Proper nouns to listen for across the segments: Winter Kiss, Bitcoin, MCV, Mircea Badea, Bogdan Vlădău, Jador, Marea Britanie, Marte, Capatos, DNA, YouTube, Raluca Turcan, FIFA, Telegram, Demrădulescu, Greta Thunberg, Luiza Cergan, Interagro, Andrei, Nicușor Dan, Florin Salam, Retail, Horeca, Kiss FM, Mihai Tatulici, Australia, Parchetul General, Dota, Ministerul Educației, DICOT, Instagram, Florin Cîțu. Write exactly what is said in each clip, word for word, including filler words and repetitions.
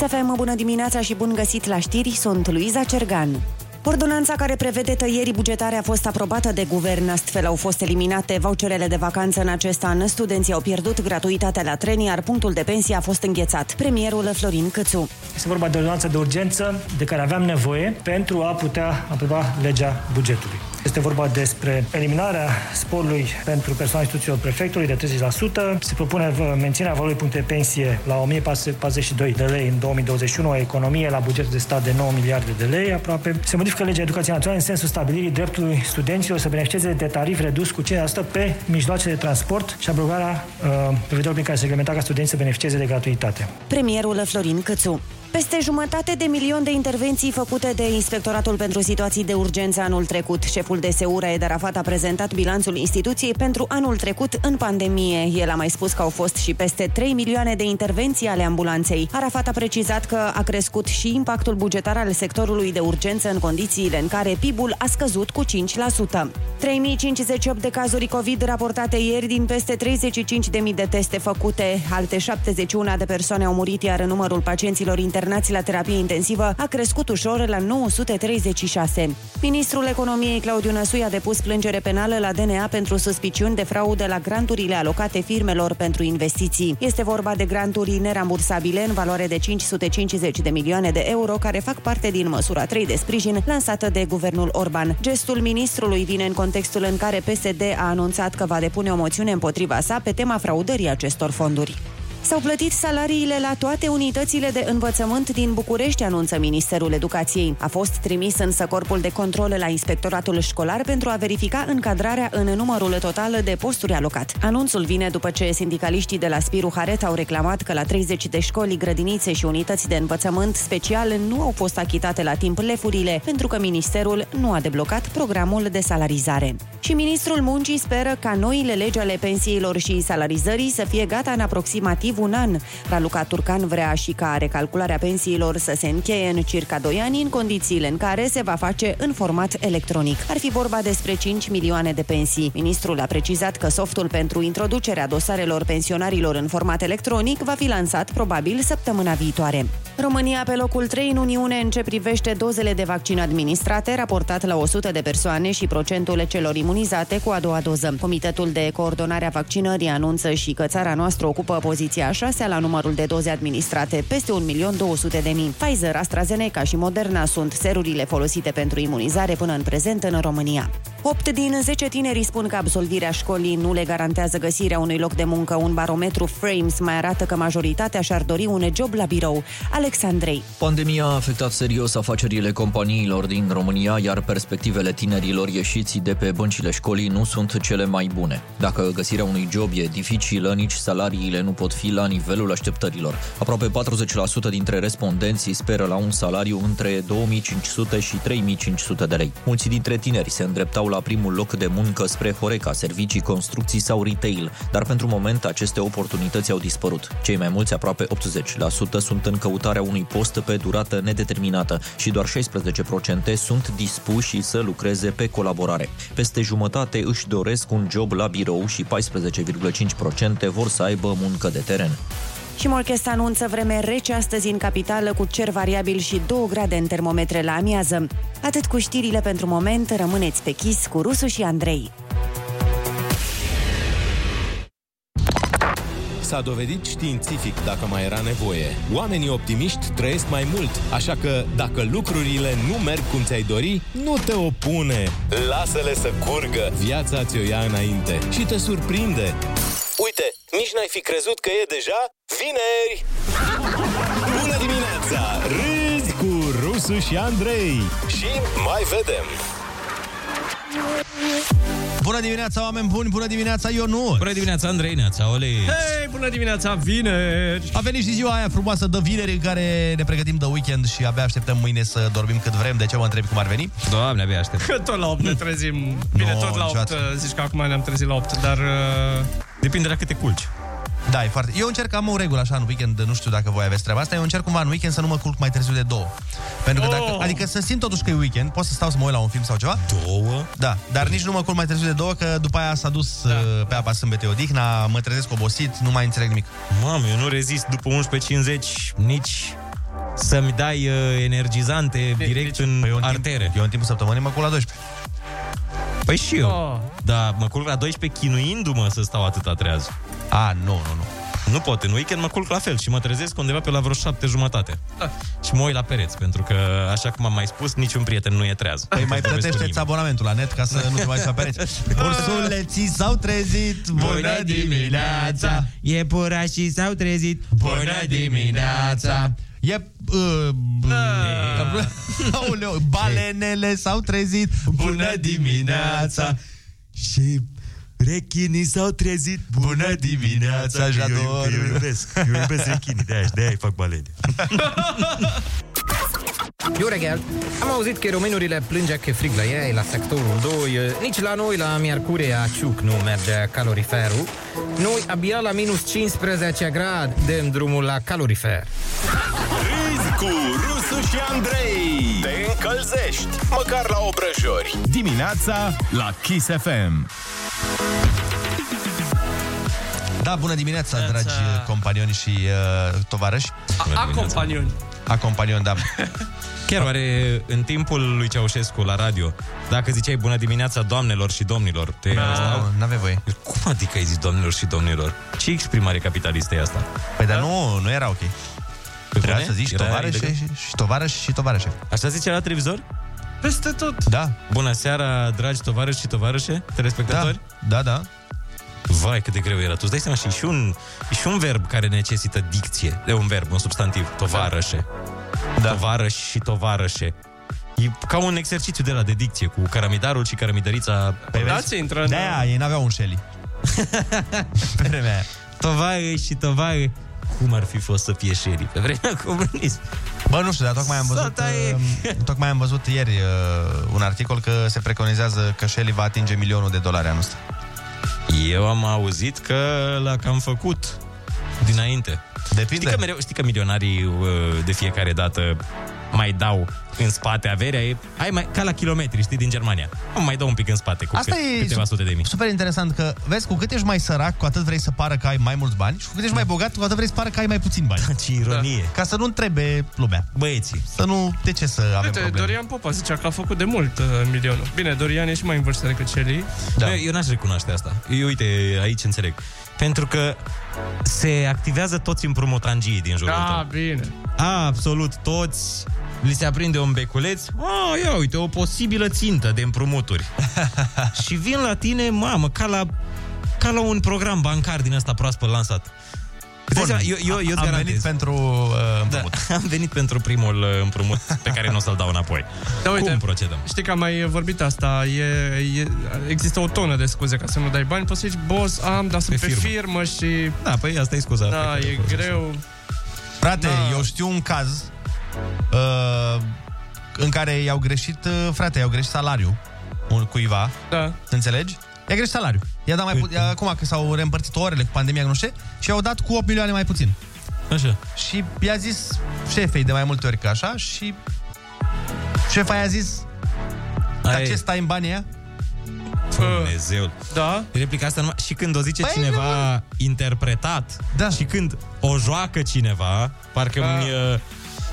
Kiss F M, bună dimineața și bun găsit la știri, sunt Luiza Cergan. Ordonanța care prevede tăieri bugetare a fost aprobată de guvern, astfel au fost eliminate voucherele de vacanță în acest an, studenții au pierdut gratuitatea la tren, iar punctul de pensie a fost înghețat. Premierul Florin Cîțu. Este vorba de ordonanță de urgență de care aveam nevoie pentru a putea aproba legea bugetului. Este vorba despre eliminarea sporului pentru persoane instituțiilor prefectului de treizeci la sută. Se propune menținerea valorii punctului de pensie la o mie patru sute patruzeci și doi de lei în două mii douăzeci și unu, o economie la bugetul de stat de nouă miliarde de lei aproape. Se modifică legea educației naționale în sensul stabilirii dreptului studenților să beneficieze de tarif redus cu cinci la sută pe mijloace de transport și abrogarea uh, prevederilor prin care se reglementa ca studenții să beneficieze de gratuitate. Premierul Florin Cîțu. Peste jumătate de milion de intervenții făcute de Inspectoratul pentru Situații de Urgență anul trecut. Șeful D S U, Raed Arafat, a prezentat bilanțul instituției pentru anul trecut în pandemie. El a mai spus că au fost și peste trei milioane de intervenții ale ambulanței. Arafat a precizat că a crescut și impactul bugetar al sectorului de urgență în condițiile în care P I B-ul a scăzut cu cinci la sută. trei mii cincizeci și opt de cazuri COVID raportate ieri din peste treizeci și cinci de mii de teste făcute. Alte șaptezeci și unu de persoane au murit, iar numărul pacienților internați la terapie intensivă a crescut ușor la nouă sute treizeci și șase. Ministrul Economiei Claudiu Năsui a depus plângere penală la D N A pentru suspiciuni de fraudă la granturile alocate firmelor pentru investiții. Este vorba de granturi nerambursabile în valoare de cinci sute cincizeci de milioane de euro care fac parte din măsura trei de sprijin lansată de guvernul Orban. Gestul ministrului vine în contextul în care P S D a anunțat că va depune o moțiune împotriva sa pe tema fraudării acestor fonduri. S-au plătit salariile la toate unitățile de învățământ din București, anunță Ministerul Educației. A fost trimis însă corpul de control la Inspectoratul Școlar pentru a verifica încadrarea în numărul total de posturi alocat. Anunțul vine după ce sindicaliștii de la Spiru Haret au reclamat că la treizeci de școli, grădinițe și unități de învățământ special nu au fost achitate la timp lefurile, pentru că ministerul nu a deblocat programul de salarizare. Și ministrul Muncii speră ca noile legi ale pensiilor și salarizării să fie gata în aproximativ un an. Raluca Turcan vrea și ca recalcularea pensiilor să se încheie în circa doi ani, în condițiile în care se va face în format electronic. Ar fi vorba despre cinci milioane de pensii. Ministrul a precizat că softul pentru introducerea dosarelor pensionarilor în format electronic va fi lansat probabil săptămâna viitoare. România pe locul trei în Uniune în ce privește dozele de vaccin administrate, raportat la o sută de persoane și procentul celor imunizate cu a doua doză. Comitetul de coordonare a vaccinării anunță și că țara noastră ocupă poziția a șasea la numărul de doze administrate, peste un milion două sute de mii. Pfizer, AstraZeneca și Moderna sunt serurile folosite pentru imunizare până în prezent în România. opt din zece tineri spun că absolvirea școlii nu le garantează găsirea unui loc de muncă. Un barometru Frames mai arată că majoritatea și-ar dori un job la birou. Alexandrei. Pandemia a afectat serios afacerile companiilor din România, iar perspectivele tinerilor ieșiți de pe băncile școlii nu sunt cele mai bune. Dacă găsirea unui job e dificilă, nici salariile nu pot fi la nivelul așteptărilor. Aproape patruzeci la sută dintre respondenții speră la un salariu între două mii cinci sute și trei mii cinci sute de lei. Mulți dintre tineri se îndreptau la primul loc de muncă spre Horeca, servicii, construcții sau retail, dar pentru moment aceste oportunități au dispărut. Cei mai mulți, aproape optzeci la sută, sunt în căutarea unui post pe durată nedeterminată și doar șaisprezece la sută sunt dispuși să lucreze pe colaborare. Peste jumătate își doresc un job la birou și paisprezece virgulă cinci la sută vor să aibă muncă de teren. Și Morchest anunță vreme rece astăzi în capitală cu cer variabil și două grade în termometre la amiază. Atât cu știrile pentru moment, rămâneți pe Kiss cu Rusu și Andrei. S-a dovedit științific, dacă mai era nevoie. Oamenii optimiști trăiesc mai mult, așa că dacă lucrurile nu merg cum ți-ai dori, nu te opune. Lasă-le să curgă, viața ți-o ia înainte și te surprinde. Uite, nici n-ai fi crezut că e deja vineri! Bună dimineața! Râzi cu Rusu și Andrei! Și mai vedem! Bună dimineața, oameni buni! Bună dimineața, Ionuț! Bună dimineața, Andrei, neața, Oli! Hei, bună dimineața, vineri! A venit și ziua aia frumoasă de vineri în care ne pregătim de weekend și abia așteptăm mâine să dormim cât vrem. De ce mă întrebi cum ar veni? Doamne, abia aștept. Că tot la opt ne trezim. Bine, no, tot la opt, zici că acum ne-am trezit la opt, dar... Uh... Depinde de la cât te culci. Da, e foarte... Eu încerc, am o regulă așa în weekend, nu știu dacă voi aveți treaba asta, eu încerc cumva în weekend să nu mă culc mai târziu de două. Pentru că oh! dacă... Adică să simt totuși că e weekend, pot să stau să mă uit la un film sau ceva. Două? Da, dar nici nu mă culc mai târziu de două, că după aia s-a dus da. pe apa sâmbete odihna, mă trezesc obosit, nu mai înțeleg nimic. Mamă, eu nu rezist după unsprezece cincizeci nici... să-mi dai uh, energizante de, direct deci, în păi artere. Timp, eu în timpul săptămânii mă culc la douăsprezece. Păi și eu. Oh. Dar mă culc la douăsprezece chinuindu-mă să stau atâta treaz. Ah, nu, nu, nu. Nu pot, în weekend mă culc la fel și mă trezesc undeva pe la vreo șapte jumătate. Da. Și mă uit la pereți, pentru că, așa cum am mai spus, niciun prieten nu e treaz. Păi mai plătește-ți abonamentul la net ca să nu te mai uiți la pereți. Ursuleții s-au trezit, bună dimineața! Iepurașii s-au trezit, bună dimineața! Iep... Balenele s-au trezit, bună dimineața! Și... rechinii s-au trezit, bună dimineața, Jador. Eu, eu, eu iubesc, eu iubesc rechinii, de-aia, de-aia fac balene. Iureghel, am auzit că românurile plângea că frig la ei, la sectorul doi. Nici la noi, la Miercurea Ciuc, nu merge caloriferul. Noi abia la minus cincisprezece grade dăm drumul la calorifer. Râzi cu Rusu și Andrei. Te încălzești, măcar la obrăjori. Dimineața la Kiss F M. Da, bună dimineața, bună dragi a... companioni și uh, tovarăși. Acompanioni. Acompanioni, da. Chiar oare în timpul lui Ceaușescu la radio, dacă ziceai bună dimineața doamnelor și domnilor, te arăstau? N-avea voie. Cum adică ai zis doamnelor și domnilor? Ce exprimare capitalistă e asta? Păi dar nu, nu era ok. Trebuia să zici tovarăși și tovarăși și tovarășe. Așa zice la televizor? Peste tot. Da. Bună seara, dragi tovarăși și tovarășe, telespectatori. Da, da, da. Vai, cât de greu era. Tu îți dai seama, și, și, un, și un verb care necesită dicție. E un verb, un substantiv. Tovarășe. Da. Tovarăși și tovarășe. E ca un exercițiu de la de dicție, cu cărămidarul și cărămidărița. Dați intră în... Da, ei n-aveau un șeli. Pe vremea aia. Tovarăși și tovarăși. Cum ar fi fost să fie șerii pe vremea comunism? Bă, nu știu, dar tocmai am văzut uh, tocmai am văzut ieri uh, un articol că se preconizează că șerii va atinge milionul de dolari anul ăsta. Eu am auzit că l-a cam făcut dinainte. Depinde. Știi că, mereu, știi că milionarii uh, de fiecare dată mai dau în spate averea. E, ai mai, ca la kilometri, știi, din Germania. Mai dau un pic în spate cu asta cât, e câteva sute de mii. Super interesant că, vezi, cu cât ești mai sărac, cu atât vrei să pară că ai mai mulți bani. Și cu cât ești mai bogat, cu atât vrei să pară că ai mai puțin bani. Da, ce ironie. Da. Ca să nu întrebe lumea. Băieții. Să nu, de ce să avem probleme? Dorian Popa zicea că a făcut de mult uh, milionul. Bine, Dorian e și mai în vârstă decât Celi. Da. Eu, eu n-aș recunoaște asta. Eu, uite, aici înțeleg. Pentru că se activează toți împrumutangii din jurul tău. Da, bine. A, absolut toți. Li se aprinde un beculeț. A, ia uite, o posibilă țintă de împrumuturi. Și vin la tine, mamă, ca la, ca la un program bancar din ăsta proaspăt lansat. Bun, seama, eu, eu, eu am garantez. venit pentru uh, împrumut. Da, am venit pentru primul uh, împrumut pe care nu o să-l dau înapoi. Da, uite, cum procedăm? Știi că am mai vorbit asta. E, e, există o tonă de scuze ca să nu dai bani. Poți să zici, boss, am, dar sunt pe, pe firmă. firmă și... Da, păi asta e scuza. Da, e greu. Frate, da. Eu știu un caz uh, în care i-au greșit, uh, frate, i-au greșit salariul cuiva. Da. Înțelegi? I-a greșit salariul. I-a dat mai puțin. Acum că s-au reîmpărțit orele cu pandemia, nu știu, și i-au dat cu opt milioane mai puțin. Așa. Și i-a zis șefei de mai multe ori că așa și șefa i-a zis dar ce stai în banii aia? Dumnezeu. Da. Replica asta numai... și când o zice păi cineva nu... interpretat, da. Și când o joacă cineva, parcă da. mi-e...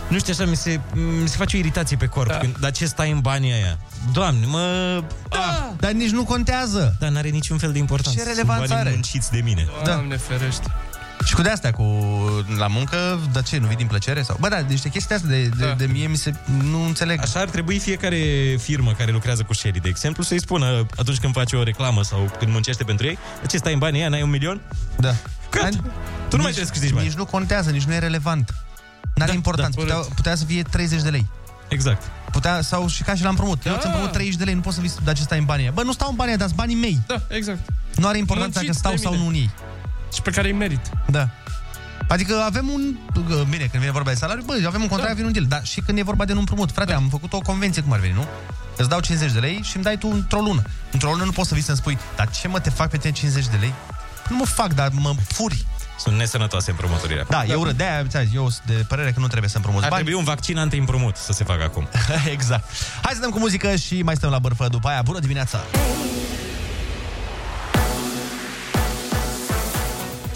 nu știu, așa, mi se, mi se face o iritație pe corp. Da. Când, dar ce stai în banii aia? Doamne, mă... Da. Ah. Dar nici nu contează. Dar n-are niciun fel de importanță. Ce relevanță are? Munciți de mine. Doamne, da. Ferește. Și cu de-astea, cu la muncă, dar ce, nu vii din plăcere? Sau... Bă, da, niște chestii astea de, de, da. de mie mi se... nu înțeleg. Așa ar trebui fiecare firmă care lucrează cu share-ii, de exemplu, să-i spună atunci când face o reclamă sau când muncește pentru ei, ce stai în banii aia, n-ai un milion? Da. Cât? An... Tu nu nici, mai trebuie să câștigi bani. Nici nu contează, nici nu e relevant. N-are da, importanță. Da, putea, putea să fie treizeci de lei. Exact. Putea, sau și ca și la împrumut. Da. Eu ți-am împrumut treizeci de lei, nu pot să vii de ce stai în banii aia. Bă, nu stau în banii aia, dar sunt banii mei. Da, exact. Nu are importanță dacă stau sau nu în ei. Și pe care îi merit. Da. Adică avem un... Bine, când vine vorba de salariu, bă, avem un contract, da. Vine un deal. Dar și când e vorba de un împrumut, frate, da. Am făcut o convenție, cum ar veni, nu? Îți dau cincizeci de lei și îmi dai tu într-o lună. Într-o lună nu poți să vii să-mi spui, dar ce mă te fac pe tine cincizeci de lei? Nu mă fac, dar mă furi. Sunt nesănătoase împrumuturile. Da, eu ură, de-aia, eu sunt de părere că nu trebuie să împrumuți bani. Ar trebui un vaccin anti-împrumut să se facă acum. Exact. Hai să dăm cu muzică și mai stăm la bârfă după aia. Bună dimineața!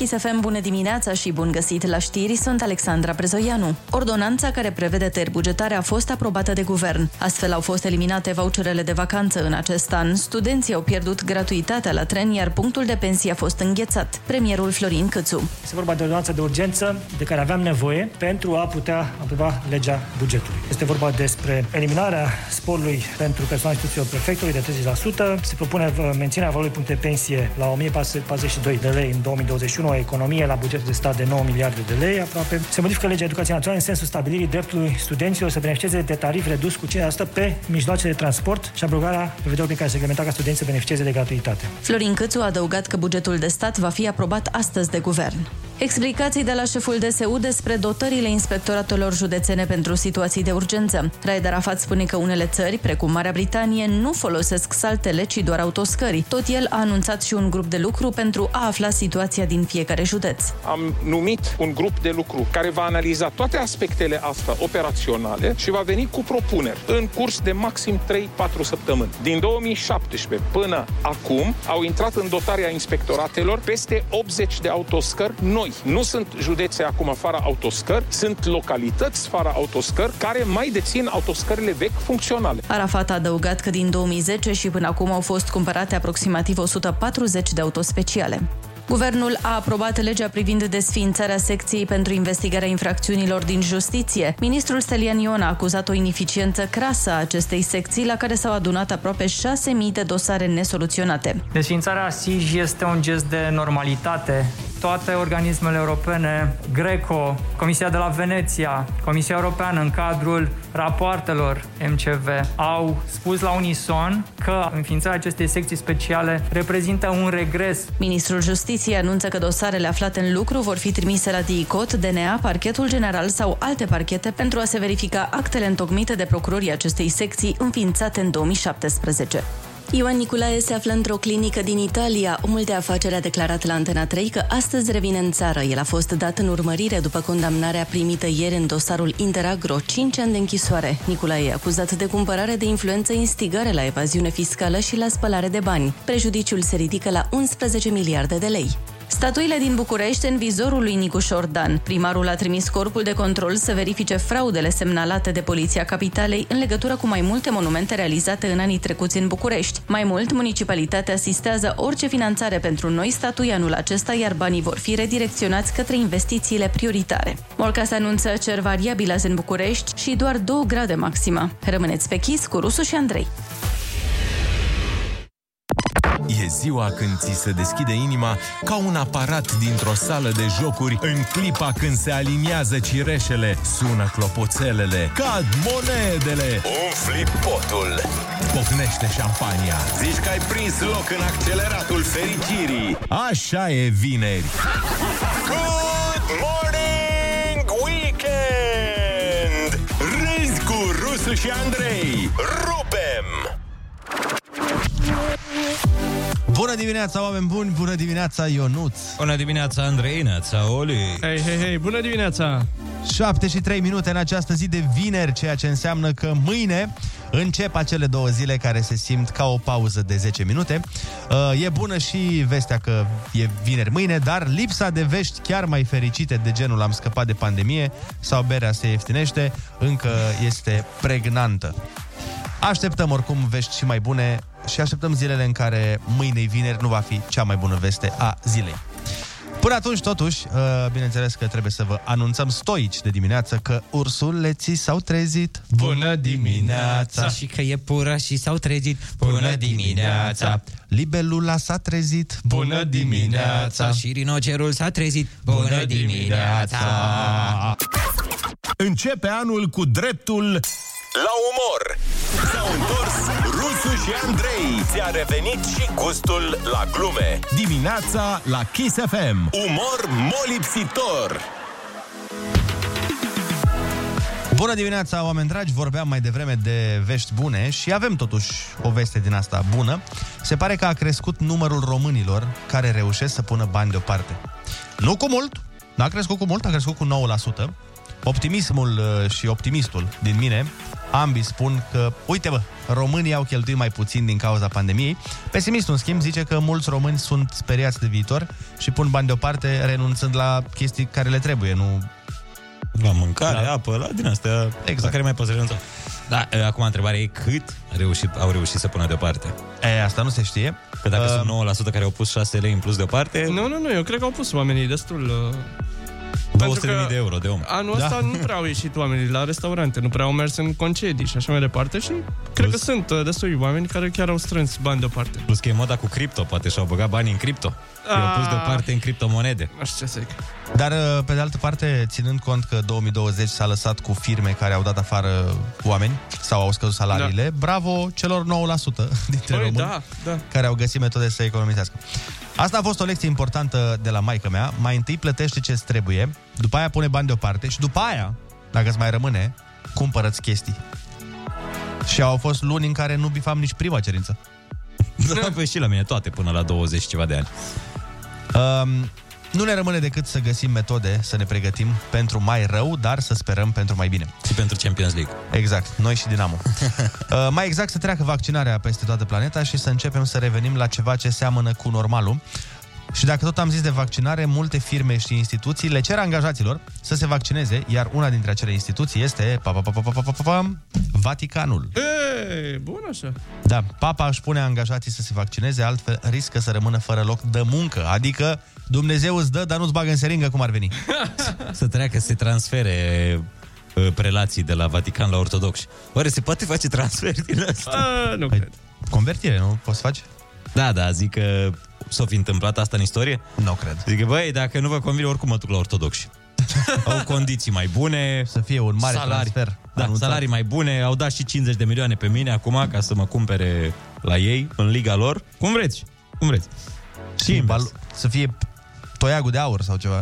Kiss F M, bună dimineața și bun găsit la știri, sunt Alexandra Prezoianu. Ordonanța care prevede tăieri bugetare a fost aprobată de guvern. Astfel au fost eliminate voucherele de vacanță în acest an. Studenții au pierdut gratuitatea la tren, iar punctul de pensie a fost înghețat. Premierul Florin Cîțu. Este vorba de ordonanță de urgență de care aveam nevoie pentru a putea aproba legea bugetului. Este vorba despre eliminarea sporului pentru persoana instituțiilor prefectului de treizeci la sută. Se propune menținerea valorii puncte pensie la o mie patru sute patruzeci și doi de lei în două mii douăzeci și unu, o economie la bugetul de stat de nouă miliarde de lei aproape. Se modifică legea educației naționale în sensul stabilirii dreptului studenților să beneficieze de tarif redus cu cinci la sută pe mijloace de transport și abrogarea prevederilor prin care se reglementa ca studenții să beneficieze de gratuitate. Florin Cîțu a adăugat că bugetul de stat va fi aprobat astăzi de guvern. Explicații de la șeful D S U despre dotările inspectoratelor județene pentru situații de urgență. Raed Arafat spune că unele țări, precum Marea Britanie, nu folosesc saltele, ci doar autoscări. Tot el a anunțat și un grup de lucru pentru a afla situația din fiecare județ. Am numit un grup de lucru care va analiza toate aspectele astea operaționale și va veni cu propuneri în curs de maxim trei patru săptămâni. Din două mii șaptesprezece până acum au intrat în dotarea inspectoratelor peste optzeci de autoscări noi. Nu sunt județe acum fără autoscări, sunt localități fără autoscări care mai dețin autoscările vechi funcționale. Arafat a adăugat că din două mii zece și până acum au fost cumpărate aproximativ o sută patruzeci de autospeciale. Guvernul a aprobat legea privind desființarea secției pentru investigarea infracțiunilor din justiție. Ministrul Stelian Ion a acuzat o ineficiență crasă a acestei secții, la care s-au adunat aproape șase mii de dosare nesoluționate. Desființarea S I J este un gest de normalitate. Toate organismele europene, Greco, Comisia de la Veneția, Comisia Europeană în cadrul rapoartelor M C V au spus la unison că înființarea acestei secții speciale reprezintă un regres. Ministrul Justiției anunță că dosarele aflate în lucru vor fi trimise la DICOT, D N A, Parchetul General sau alte parchete pentru a se verifica actele întocmite de procurorii acestei secții înființate în două mii șaptesprezece. Ioan Niculae se află într-o clinică din Italia. Omul de afaceri a declarat la Antena trei că astăzi revine în țară. El a fost dat în urmărire după condamnarea primită ieri în dosarul Interagro, cinci ani de închisoare. Niculae e acuzat de cumpărare de influență, instigare la evaziune fiscală și la spălare de bani. Prejudiciul se ridică la unsprezece miliarde de lei. Statuile din București în vizorul lui Nicușor Dan. Primarul a trimis corpul de control să verifice fraudele semnalate de Poliția Capitalei în legătură cu mai multe monumente realizate în anii trecuți în București. Mai mult, municipalitatea asistează orice finanțare pentru noi statui anul acesta, iar banii vor fi redirecționați către investițiile prioritare. Morca se anunță cer variabil azi în București și doar două grade maxima. Rămâneți pe Kiss cu Rusu și Andrei. E ziua când ți se deschide inima ca un aparat dintr-o sală de jocuri. În clipa când se aliniază cireșele, sună clopoțelele, cad monedele, umfli potul, pocnește șampania. Zici că ai prins loc în acceleratul fericirii. Așa e vineri. Good morning weekend! Râzi cu Rusu și Andrei. Rupem! Bună dimineața, oameni buni! Bună dimineața, Ionuț! Bună dimineața, Andrei, neața, Oli! Hei, hei, hei! Bună dimineața! șapte și trei minute în această zi de vineri, ceea ce înseamnă că mâine încep acele două zile care se simt ca o pauză de zece minute. E bună și vestea că e vineri mâine, dar lipsa de vești chiar mai fericite de genul am scăpat de pandemie sau berea se ieftinește încă este pregnantă. Așteptăm oricum vești și mai bune și așteptăm zilele în care mâine-i vineri nu va fi cea mai bună veste a zilei. Până atunci, totuși, bineînțeles că trebuie să vă anunțăm stoici de dimineață că ursuleții s-au trezit. Bună dimineața! Și că iepurașii s-au trezit. Bună dimineața! Libelula s-a trezit. Bună dimineața! Și rinocerul s-a trezit. Bună dimineața! Începe anul cu dreptul la umor. S-au întors Rusu și Andrei. Ți-a revenit și gustul la glume. Dimineața la Kiss F M. Umor molipsitor. Bună dimineața, oameni dragi! Vorbeam mai devreme de vești bune și avem totuși o veste din asta bună. Se pare că a crescut numărul românilor care reușesc să pună bani deoparte. Nu cu mult, n-a crescut cu mult, a crescut cu nouă la sută. Optimismul și optimistul din mine Ambii spun că, uite bă, românii au cheltuit mai puțin din cauza pandemiei. Pesimistul, în schimb, zice că mulți români sunt speriați de viitor și pun bani deoparte renunțând la chestii care le trebuie, nu... La mâncare, la... apă, la din astea, exact. La care mai poți renunța. Da, acum întrebarea e cât reușit, au reușit să pună deoparte. E, asta nu se știe. Că dacă uh... sunt nouă la sută care au pus șase lei în plus deoparte... Nu, nu, nu, eu cred că au pus oamenii destul... Uh... două sute de mii de euro de om. Anul ăsta da. nu prea au ieșit oamenii la restaurante, nu prea au mers în concedii și așa mai departe și plus, cred că sunt destui oameni care chiar au strâns bani deoparte. Plus că e moda cu cripto, poate și-au băgat bani în cripto. A... I-au pus deoparte în criptomonede. Așa ce să zic. Dar, pe de altă parte, ținând cont că două mii douăzeci s-a lăsat cu firme care au dat afară oameni sau au scăzut salariile, da. bravo celor nouă la sută dintre Băi, români da, da. care au găsit metode să economisească. Asta a fost o lecție importantă de la maică mea. Mai întâi plătește ce-ți trebuie, după aia pune bani deoparte și după aia, dacă îți mai rămâne, cumpără-ți chestii. Și au fost luni în care nu bifam nici prima cerință. Da, păi și la mine toate până la douăzeci ceva de ani. Um, nu ne rămâne decât să găsim metode să ne pregătim pentru mai rău, dar să sperăm pentru mai bine. Și pentru Champions League. Exact, noi și Dinamo. uh, mai exact să treacă vaccinarea peste toată planeta și să începem să revenim la ceva ce seamănă cu normalul. Și dacă tot am zis de vaccinare, multe firme și instituții le cer angajaților să se vaccineze, iar una dintre acele instituții este pa, pa, pa, pa, pa, pa, pa, Vaticanul. Ei, bun așa. Da, papa își pune angajații să se vaccineze, altfel riscă să rămână fără loc de muncă, adică Dumnezeu îți dă, dar nu-ți bagă în seringă, cum ar veni. Să treacă, să se transfere prelații de la Vatican la ortodoxi. Oare se poate face transfer din asta? A, nu cred. Convertire, nu poți face? Da, da, zic că s-o fi întâmplat asta în istorie? Nu cred. Zic că, băi, dacă nu vă convine, oricum mă duc la ortodoxi. Au condiții mai bune. Să fie un mare salarii, transfer. Da, anunțat. Salarii mai bune. Au dat și cincizeci de milioane pe mine acum ca să mă cumpere la ei, în liga lor. Cum vreți, cum vreți. Și bal- să fie toiagul de aur sau ceva.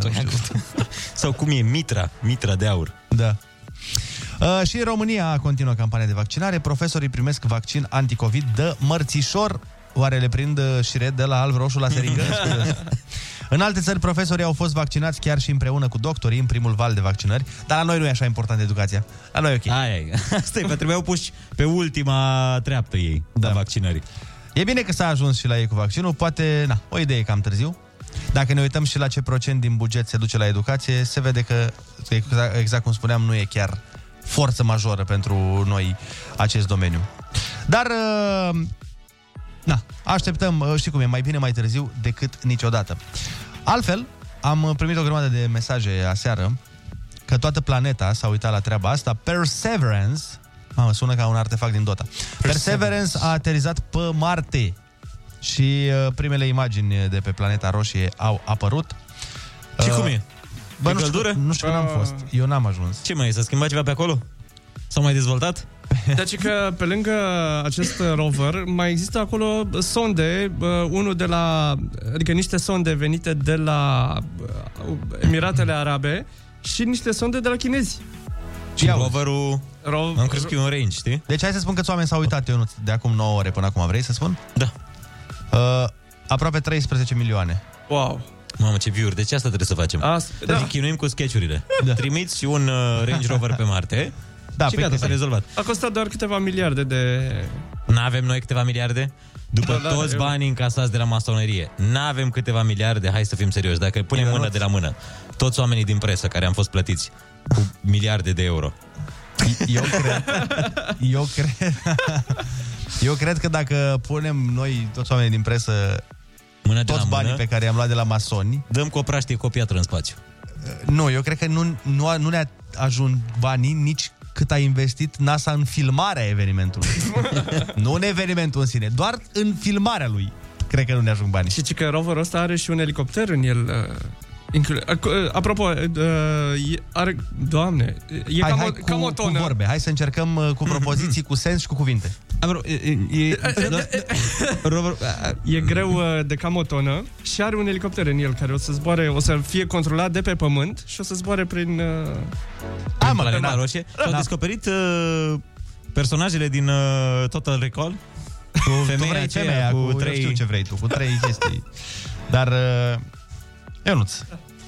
Sau cum e, mitra, mitra de aur. Da. Uh, și România continuă campania de vaccinare. Profesorii primesc vaccin anticovid de mărțișor. Oare le prind și red de la alb roșu la seringă? În alte țări, profesorii au fost vaccinați chiar și împreună cu doctorii în primul val de vaccinări, dar la noi nu e așa important educația. La noi e ok. Aia e. Stai, pe trebuiau puși pe ultima treaptă ei da. la vaccinării. E bine că s-a ajuns și la ei cu vaccinul, poate, na, o idee cam târziu. Dacă ne uităm și la ce procent din buget se duce la educație, se vede că, exact cum spuneam, nu e chiar forță majoră pentru noi acest domeniu. Dar... Na, așteptăm, știi cum e, mai bine mai târziu decât niciodată. Altfel, am primit o grămadă de mesaje aseară că toată planeta s-a uitat la treaba asta. Perseverance, mamă, sună ca un artefact din Dota. Perseverance a aterizat pe Marte și primele imagini de pe planeta roșie au apărut. Și uh, cum e? Bă, e nu, știu, nu știu că n-am fost, eu n-am ajuns. Ce mai e, s-a schimbat ceva pe acolo? S-au mai dezvoltat? Deci că pe lângă acest rover mai există acolo sonde, unul de la, adică niște sonde venite de la Emiratele Arabe și niște sonde de la chinezi. Și roverul... Ro- am crezut că e un range, știi? Deci hai să spun că oameni s-au uitat, Ionuț, de acum nouă ore până acum, vrei să spun? Da. Uh, aproape treisprezece milioane. Wow. Mamă, ce view-uri, deci asta trebuie să facem. Asta, da. Să chinuim cu sketch-urile. Da. Trimiți și un uh, Range Rover pe Marte. Da, și gata, s-a rezolvat. A costat doar câteva miliarde de... N-avem noi câteva miliarde? După da, toți da, banii eu... încasați de la masonerie, n-avem câteva miliarde, hai să fim serioși. Dacă punem mâna de la mână, toți oamenii din presă care am fost plătiți cu miliarde de euro. Eu cred... Eu cred... Eu cred că dacă punem noi, toți oamenii din presă, mâna toți banii mână, pe care i-am luat de la masoni... Dăm cu o praștie cu o piatră în spațiu. Nu, eu cred că nu, nu, nu ne ajung banii nici... cât a investit NASA în filmarea evenimentului. Nu în evenimentul în sine, doar în filmarea lui. Cred că nu ne ajung banii. Și ci că roverul ăsta are și un elicopter în el. Uh, inclu- uh, apropo, uh, are... Doamne, e hai, cam, hai, cam cu, o tonă. Cu vorbe. Hai să încercăm uh, cu propoziții, cu sens și cu cuvinte. E greu de cam o tonă și are un elicopter în el care o să zboare, o să fie controlat de pe pământ și o să zboare prin... Am planeta roșie. S-au descoperit uh, personajele din uh, Total Recall. Cu femeia aceea, cu trei... Eu știu ce vrei tu, cu trei chestii. Dar, uh, Ionuț,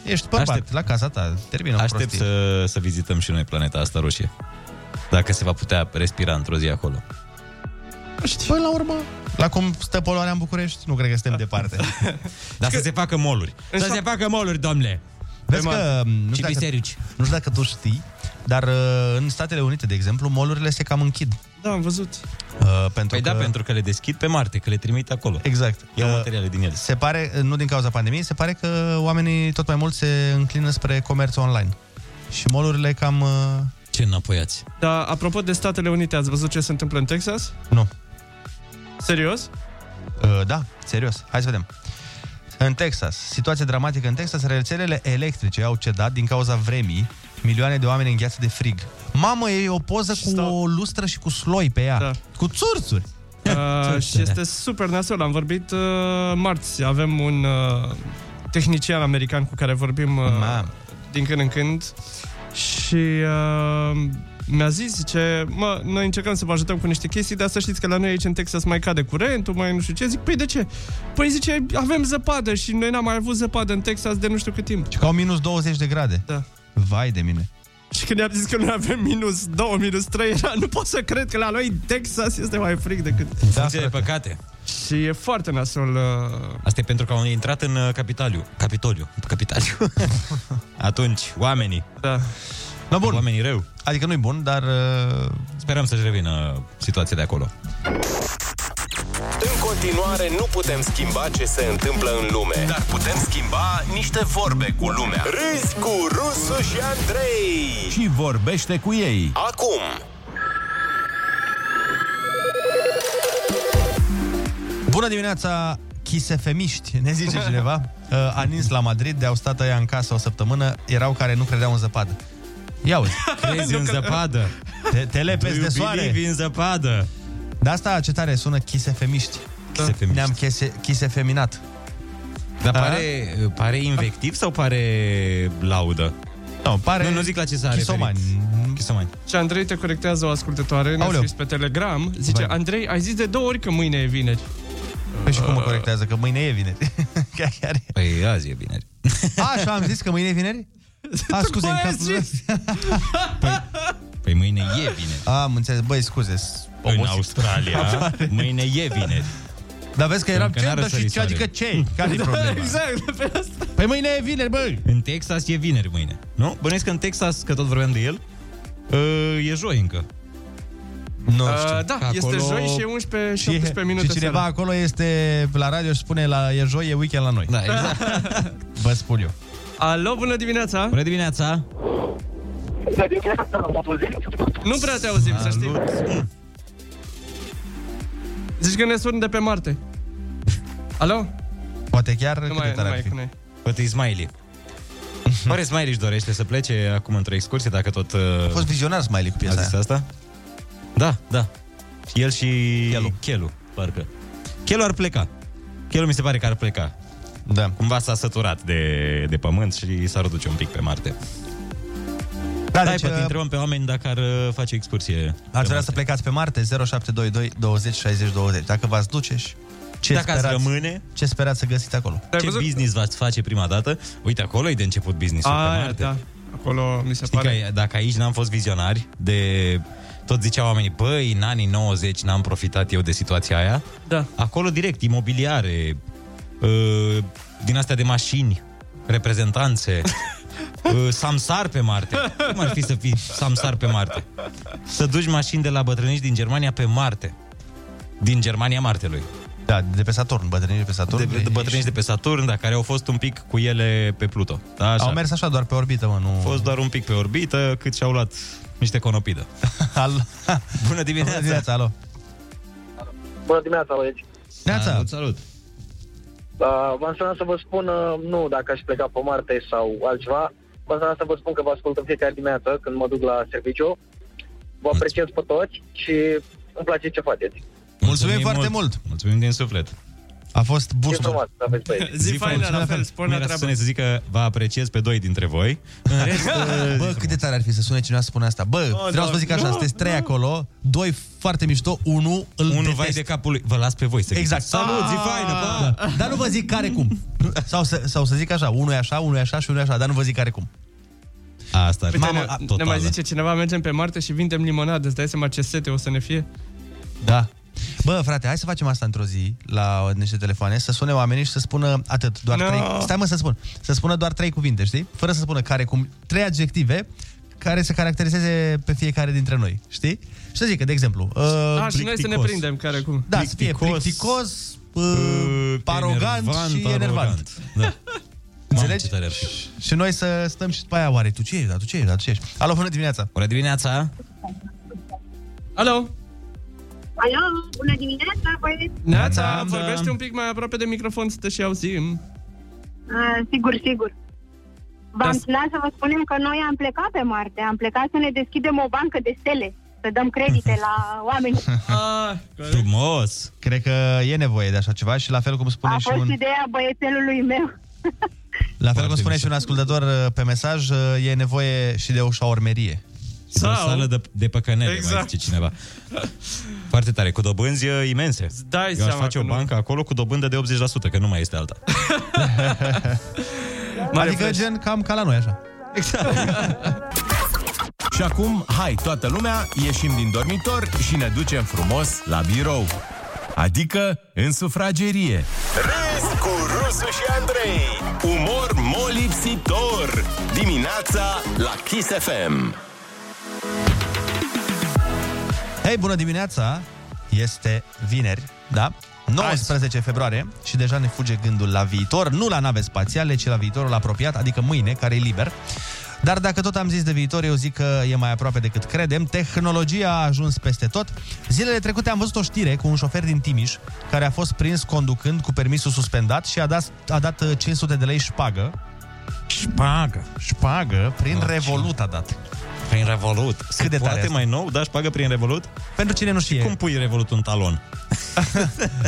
ești bărbat, la casa ta, termină. Aștept să, să vizităm și noi planeta asta roșie. dacă se va putea respira într-o zi acolo. Păi, la urmă, la cum stă poluarea în București, nu cred că suntem departe. Dar să se facă mall-uri. Să se facă mall-uri, domnule! Vezi că, nu știu, dacă, nu știu dacă tu știi, dar în Statele Unite, de exemplu, mall-urile se cam închid. Da, am văzut. Uh, pentru păi că... da, pentru că le deschid pe Marte, că le trimit acolo. Exact. Iau uh, materiale din ele. Se pare, nu din cauza pandemiei, se pare că oamenii tot mai mult se înclină spre comerț online. Și mall-urile cam... Uh... Ce înapoiați. Dar, apropo de Statele Unite, ați văzut ce se întâmplă în Texas? Nu. Serios? Uh, da, serios. Hai să vedem. În Texas, situație dramatică în Texas, rețelele electrice au cedat din cauza vremii, milioane de oameni îngheață de frig. Mamă, e o poză cu Stau. o lustră și cu sloi pe ea, da. Cu țurțuri. Uh, și este super nasol. Am vorbit uh, marți, avem un uh, tehnician american cu care vorbim uh, din când în când și uh, mi-a zis, zice, mă, noi încercăm să vă ajutăm cu niște chestii, dar să știți că la noi aici în Texas mai cade curentul, mai nu știu ce. Zic, păi de ce? Păi zice, avem zăpadă și noi n-am mai avut zăpadă în Texas de nu știu cât timp. Și că au minus douăzeci de grade. Da. Vai de mine. Și când i-am zis că noi avem minus doi, minus trei, nu pot să cred că la noi Texas este mai frig decât... Da, de păcate. Și e foarte nasol. Uh... Asta e pentru că au intrat în Capitoliu. Capitoliu. Capitoliu. Atunci, oamenii. Da. No, bun. Oamenii rău. Adică nu-i bun, dar... Uh... Sperăm să-și revină situația de acolo. În continuare nu putem schimba ce se întâmplă în lume, dar putem schimba niște vorbe cu lumea. Râzi cu Rusu și Andrei și vorbește cu ei. Acum. Bună dimineața, Kiss F M-iști, ne zice cineva. uh, A nins la Madrid, de-au stat aia în casă o săptămână. Erau care nu credeau în zăpadă. Ia uite, crezi în zăpadă. Te, te lepezi de soare. Believe în zăpadă. De asta ce tare sună Kiss F M-iști. Ne-am Kiss F M-inat. Dar pare, pare invectiv sau pare laudă? No, pare... Nu, nu zic la ce s-a referit. Chisomani. Și Andrei te corectează o ascultătoare. Ne-a scris pe Telegram. Zice, vai. Andrei, ai zis de două ori că mâine e vineri. Păi și cum mă corectează? Că mâine e vineri. Păi azi e vineri. Așa am zis că mâine e vineri? A, scuze, în capul păi, păi mâine e vineri. Am înțeles, băi, scuze. În Australia, mâine e vineri. Dar vezi că eram cel, dar și ce, adică ce? Care-i problema? Exact, pe asta. Păi mâine e vineri, băi. În Texas e vineri mâine, nu? Bănuiesc că în Texas, că tot vorbeam de el, e joi încă. Nu știu. Uh, da, acolo... este joi și e unsprezece șaptesprezece minute. Și cineva seara. Acolo este la radio și spune la, e joi, e weekend la noi. Da, exact. Vă spun eu. Alo, bună dimineața! Bună dimineața! Bună dimineața, nu prea te auzim, salut. Să știi. Zici că ne suni de pe Marte. Alo? Poate chiar nu mai, nu mai e, poate e Smiley. Oare Smiley își dorește să plece acum într-o excursie, dacă tot... A fost vizionar Smiley cu piesa aia. Asta? Da, da. El și... Chelu. Chelu, parcă. Chelu ar pleca. Chelu mi se pare că ar pleca. Da. Cumva s-a săturat de, de pământ și s-a reduce un pic pe Marte. Da, deci, poate întrebăm pe oameni dacă ar face excursie. Ați vrea să plecați pe Marte? zero șapte doi doi douăzeci șaizeci douăzeci. Dacă v-ați duce și ce, dacă sperați, ați rămâne, ce sperați să găsiți acolo? Ce business v-ați face prima dată? Uite, acolo e de început business-ul. A, pe Marte, da. Acolo mi se știi pare că, dacă aici n-am fost vizionari de... Tot ziceau oamenii, băi, în anii nouăzeci n-am profitat eu de situația aia, da. Acolo direct, imobiliare, din astea de mașini, reprezentanțe, samsar pe Marte. Cum ar fi să fii samsar pe Marte? Să duci mașini de la bătrânești din Germania pe Marte. Din Germania Martelui. Da, de pe Saturn, bătrânești de pe Saturn. De, de bătrânești de pe Saturn, dar care au fost un pic cu ele pe Pluto. Da, așa. Au mers așa doar pe orbită, mă, nu... Au fost doar un pic pe orbită, cât și-au luat niște conopidă. Bună dimineața! Bună dimineața, alo! Bună dimineața, băieți! Salut, salut! Uh, v-am sunat să vă spun, uh, nu dacă aș pleca pe Marte sau altceva, v-am sunat să vă spun că vă ascult în fiecare dimineață când mă duc la serviciu. Vă apreciez pe toți și îmi place ce faceți. Mulțumim, Mulțumim foarte mult. mult! Mulțumim din suflet! A fost bustul! Zi faină, la fel, spune la treabă. Să zic că vă apreciez pe doi dintre voi. Rest, bă, cât de tare ar fi să sune cineva să spune asta. Bă, oh, vreau da, să vă zic așa, no, sunteți trei no. acolo, doi foarte mișto, unu îl unu detest. Vai de capul lui, vă las pe voi să exact. Salut, zi faină, bă! Da. Dar nu vă zic care cum. Sau să, sau să zic așa, unul e așa, unul e așa și unul e așa, dar nu vă zic care cum. Asta. Uite, mama, ne, ne mai zice cineva, mergem pe Marte și vindem limonadă. Îți dai seama ce sete o să ne fie? Da. Bă, frate, hai să facem asta într-o zi, la niște telefoane, să sune oamenii și să spună atât, doar no. trei... Stai mă să spun. Să spună doar trei cuvinte, știi? Fără să spună care, cum... Trei adjective care să caracterizeze pe fiecare dintre noi, știi? Și să zică, de exemplu... Uh, A, și noi să ne prindem care cum. Da, să fie plicticos, uh, arogant și enervant. Da. Înțelegi? Și noi să stăm și după aia, oare, tu ce ești, da, tu ce ești, da, tu ce ești? Alo, bună dimineața! Bună dimineața! Alo! Alo, bună dimineața, băieți! Neața, vorbește un pic mai aproape de microfon să te și auzim. A, sigur, sigur. V-am sunat să vă spunem că noi am plecat pe Marte, am plecat să ne deschidem o bancă de stele, să dăm credite la oameni. Ah, frumos! Cred că e nevoie de așa ceva și la fel cum spune și un... A fost ideea băiețelului meu. La fel cum spune și un ascultător pe mesaj, e nevoie și de o șaormerie. Sau... O sală de, de păcănele, exact. Mai zice cineva. Foarte tare, cu dobânzi imense. Dai. Eu aș face o bancă nu. acolo cu dobândă de optzeci la sută, că nu mai este alta. Adică gen cam ca la noi, așa. Exact. Și acum, hai, toată lumea, ieșim din dormitor și ne ducem frumos la birou. Adică în sufragerie. Râs cu Rusu și Andrei. Umor molipsitor. Dimineața la Kiss F M. Hei, bună dimineața! Este vineri, da? nouăsprezece februarie și deja ne fuge gândul la viitor, nu la nave spațiale, ci la viitorul apropiat, adică mâine, care e liber. Dar dacă tot am zis de viitor, eu zic că e mai aproape decât credem. Tehnologia a ajuns peste tot. Zilele trecute am văzut o știre cu un șofer din Timiș care a fost prins conducând cu permisul suspendat și a dat, a dat cinci sute de lei șpagă. Șpagă? Șpagă, prin oh, Revolut a dat. Prin Revolut. Cât de tare mai nou, da, șpagă prin Revolut? Pentru cine nu știe. Și cum pui Revolut în talon?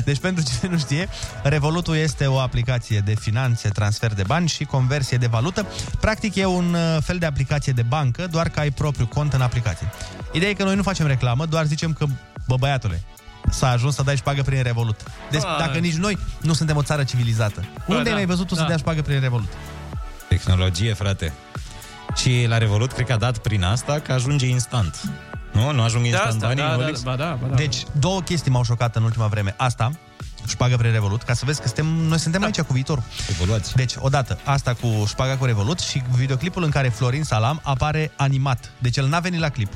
Deci pentru cine nu știe, Revolutul este o aplicație de finanțe, transfer de bani și conversie de valută. Practic e un fel de aplicație de bancă, doar că ai propriu cont în aplicație. Ideea e că noi nu facem reclamă, doar zicem că, bă, băiatule, s-a ajuns să dai șpagă prin Revolut. Deci ah, dacă nici noi nu suntem o țară civilizată. Bă, unde da, ai mai văzut tu da. să dea șpagă prin Revolut? Tehnologie, frate. Și la Revolut, cred că a dat prin asta că ajunge instant. Nu? Nu ajung instant banii? Da, da, da, da, da, deci, două chestii m-au șocat în ultima vreme. Asta, șpagă prin Revolut, ca să vezi că suntem, noi suntem da. aici cu viitorul. Evoluați. Deci, odată, asta cu șpaga cu Revolut și videoclipul în care Florin Salam apare animat. Deci el n-a venit la clip.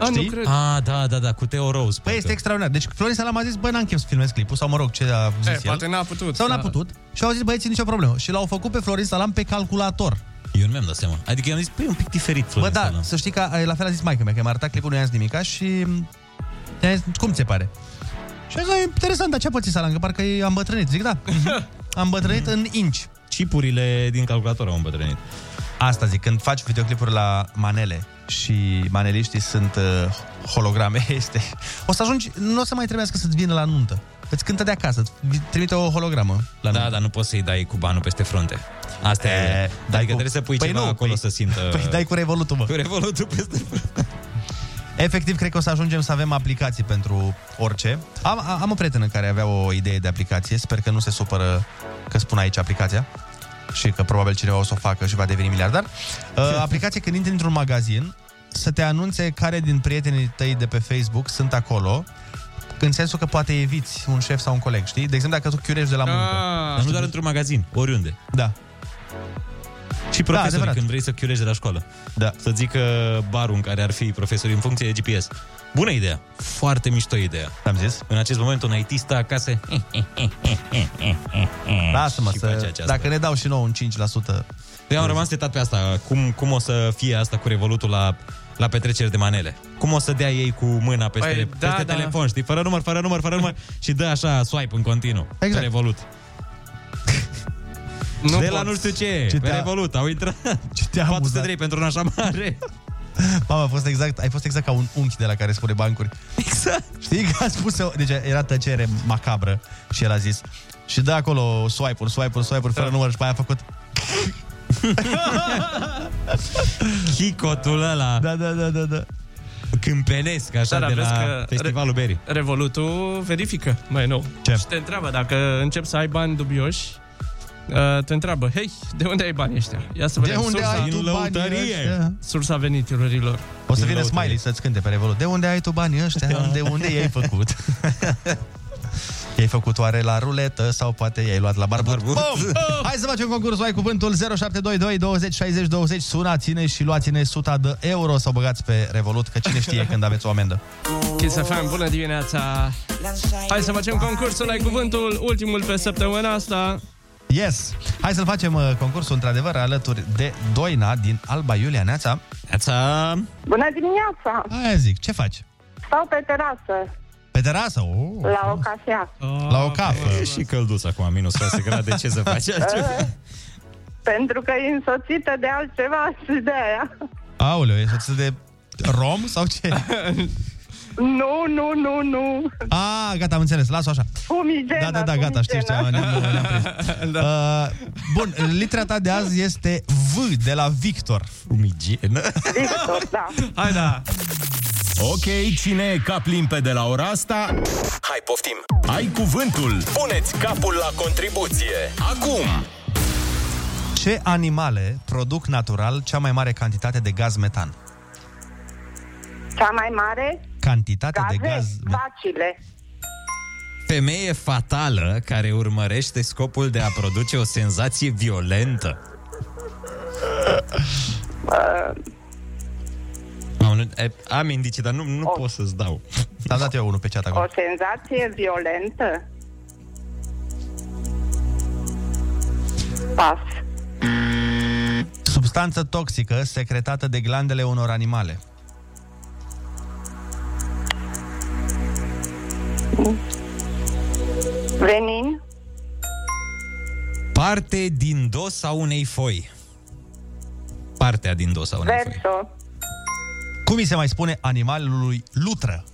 A, știi? A, da, da, da, cu Theo Rose. Păi este extraordinar. Deci Florin Salam a zis, bă, n-am chef să filmez clipul, sau mă rog, ce a zis e, el. Poate n-a putut. Sau da. n-a putut. Și au zis, băieții, nicio problemă. Și l-au făcut pe Florin Salam pe calculator. Eu nu mi-am dat seama. Adică eu am zis, păi, un pic diferit. Bă, da, seama. Să știi că la fel a zis maică-mea, că m-a arătat clipul, nu i-am zis nimica și... Zis, cum ți se pare? Și a zis, interesant, dar ce-a pățit Salam? Că parcă am îmbătrânit. Zic, da, am îmbătrânit în inci. Chipurile din calculator au îmbătrânit. Asta zic, când faci videoclipuri la manele și maneliștii sunt uh, holograme, este... O să ajungi, nu o să mai trebuiască să-ți vină la nuntă. Îți cântă de acasă, trimite o hologramă la da, noi. Dar nu poți să-i dai cu banul peste frunte. Asta e, e dai că cu... trebuie să pui păi ceva nu, acolo păi, să simtă. Păi dai cu Revolutul, mă. Cu Revolutul peste frunte. Efectiv, cred că o să ajungem să avem aplicații pentru orice. Am, am o prietenă care avea o idee de aplicație. Sper că nu se supără că spun aici aplicația și că probabil cineva o să o facă și va deveni miliardar. uh, Aplicație când intri într-un magazin să te anunțe care din prietenii tăi de pe Facebook sunt acolo. În sensul că poate eviți un șef sau un coleg, știi? De exemplu, dacă tu chiurești de la muncă. Dar nu doar într-un magazin, oriunde. Da. Și profesorii, da, când vrei să chiurești de la școală. Da. Să zică barul în care ar fi profesorii în funcție de G P S. Bună idee. Foarte mișto idee. Am zis? În acest moment, un I T-ist acasă... Lasă-mă să... Dacă ne dau și nouă un cinci la sută... Eu am rămas setat pe asta. Cum, cum o să fie asta cu Revolutul la... la petreceri de manele. Cum o să dea ei cu mâna peste, păi, da, peste da. telefon, știi? Fără număr, fără număr, fără număr și dă așa swipe în continuu. Exact. Pe Revolut. Nu de pot. La nu știu ce, ce pe te-a... Revolut, au intrat patru sute de lei pentru un așa mare. Mama, a fost exact, ai fost exact ca un unchi de la care spune bancuri. Exact. Știi că a spus-o, deci era tăcere macabră și el a zis și dă acolo swipe-uri, swipe-uri, swipe-uri, fără da. număr și pe aia a făcut... Chicotul ăla. Da, da, da, da, da. Câmpenesc, așa, da, de la festivalul Re- Berii. Revolutul verifică mai nou. Ce? Și te întreabă dacă începi să ai bani dubioși, Uh, te întreabă, hei, de unde ai banii ăștia? Ia să vedem. De unde sursa... ai tu banii ăștia? Sursa veniturilor. O să vină Smiley să-ți cânte pe Revolut. De unde ai tu banii ăștia? De unde i-ai făcut? I-ai făcut oare la ruletă sau poate i-ai luat la barbut? Bum! Hai să facem concursul, ai cuvântul zero șapte doi doi douăzeci șaizeci douăzeci. Sunați-ne și luați-ne o sută de euro sau băgați pe Revolut, că cine știe când aveți o amendă. Kiss F M, bună dimineața! Hai să facem concursul, ai cuvântul, ultimul pe săptămâna asta. Yes! Hai să-l facem uh, concursul, într-adevăr, alături de Doina din Alba Iulia. Neața! Neața! Bună dimineața! Aia zic, ce faci? Stau pe terasă. Pe terasă? Oh, la o cafea. Oh, la o cafea. E și călduț acum, minus șase grade, ce să faci? Pentru că e însoțită de altceva și de aia. Aoleu, e însoțită de rom sau ce? Nu, nu, nu, nu. Ah, gata, am înțeles, las-o așa. Fumigena. Da, da, da, gata, știu ce am, ne-am prins. Da. Uh, bun, litera ta de azi este V, de la Victor. Fumigena. Victor, da. Hai, da. Ok, cine e cap limpede la ora asta? Hai, poftim. Ai cuvântul. Puneți capul la contribuție. Acum. Ce animale produc natural cea mai mare cantitate de gaz metan? Cea mai mare cantitate gaze, de gaz. Vacile. Femeie fatală care urmărește scopul de a produce o senzație violentă. Uh. Nu, nu, am indicii, dar nu, nu o... pot să-ți dau. Am dat eu unul pe chat acum. O senzație violentă? Pas. Substanță toxică secretată de glandele unor animale. Venin. Parte din dosa unei foi. Partea din dosa unei foi. Verso. Cum îi se mai spune animalului lutră?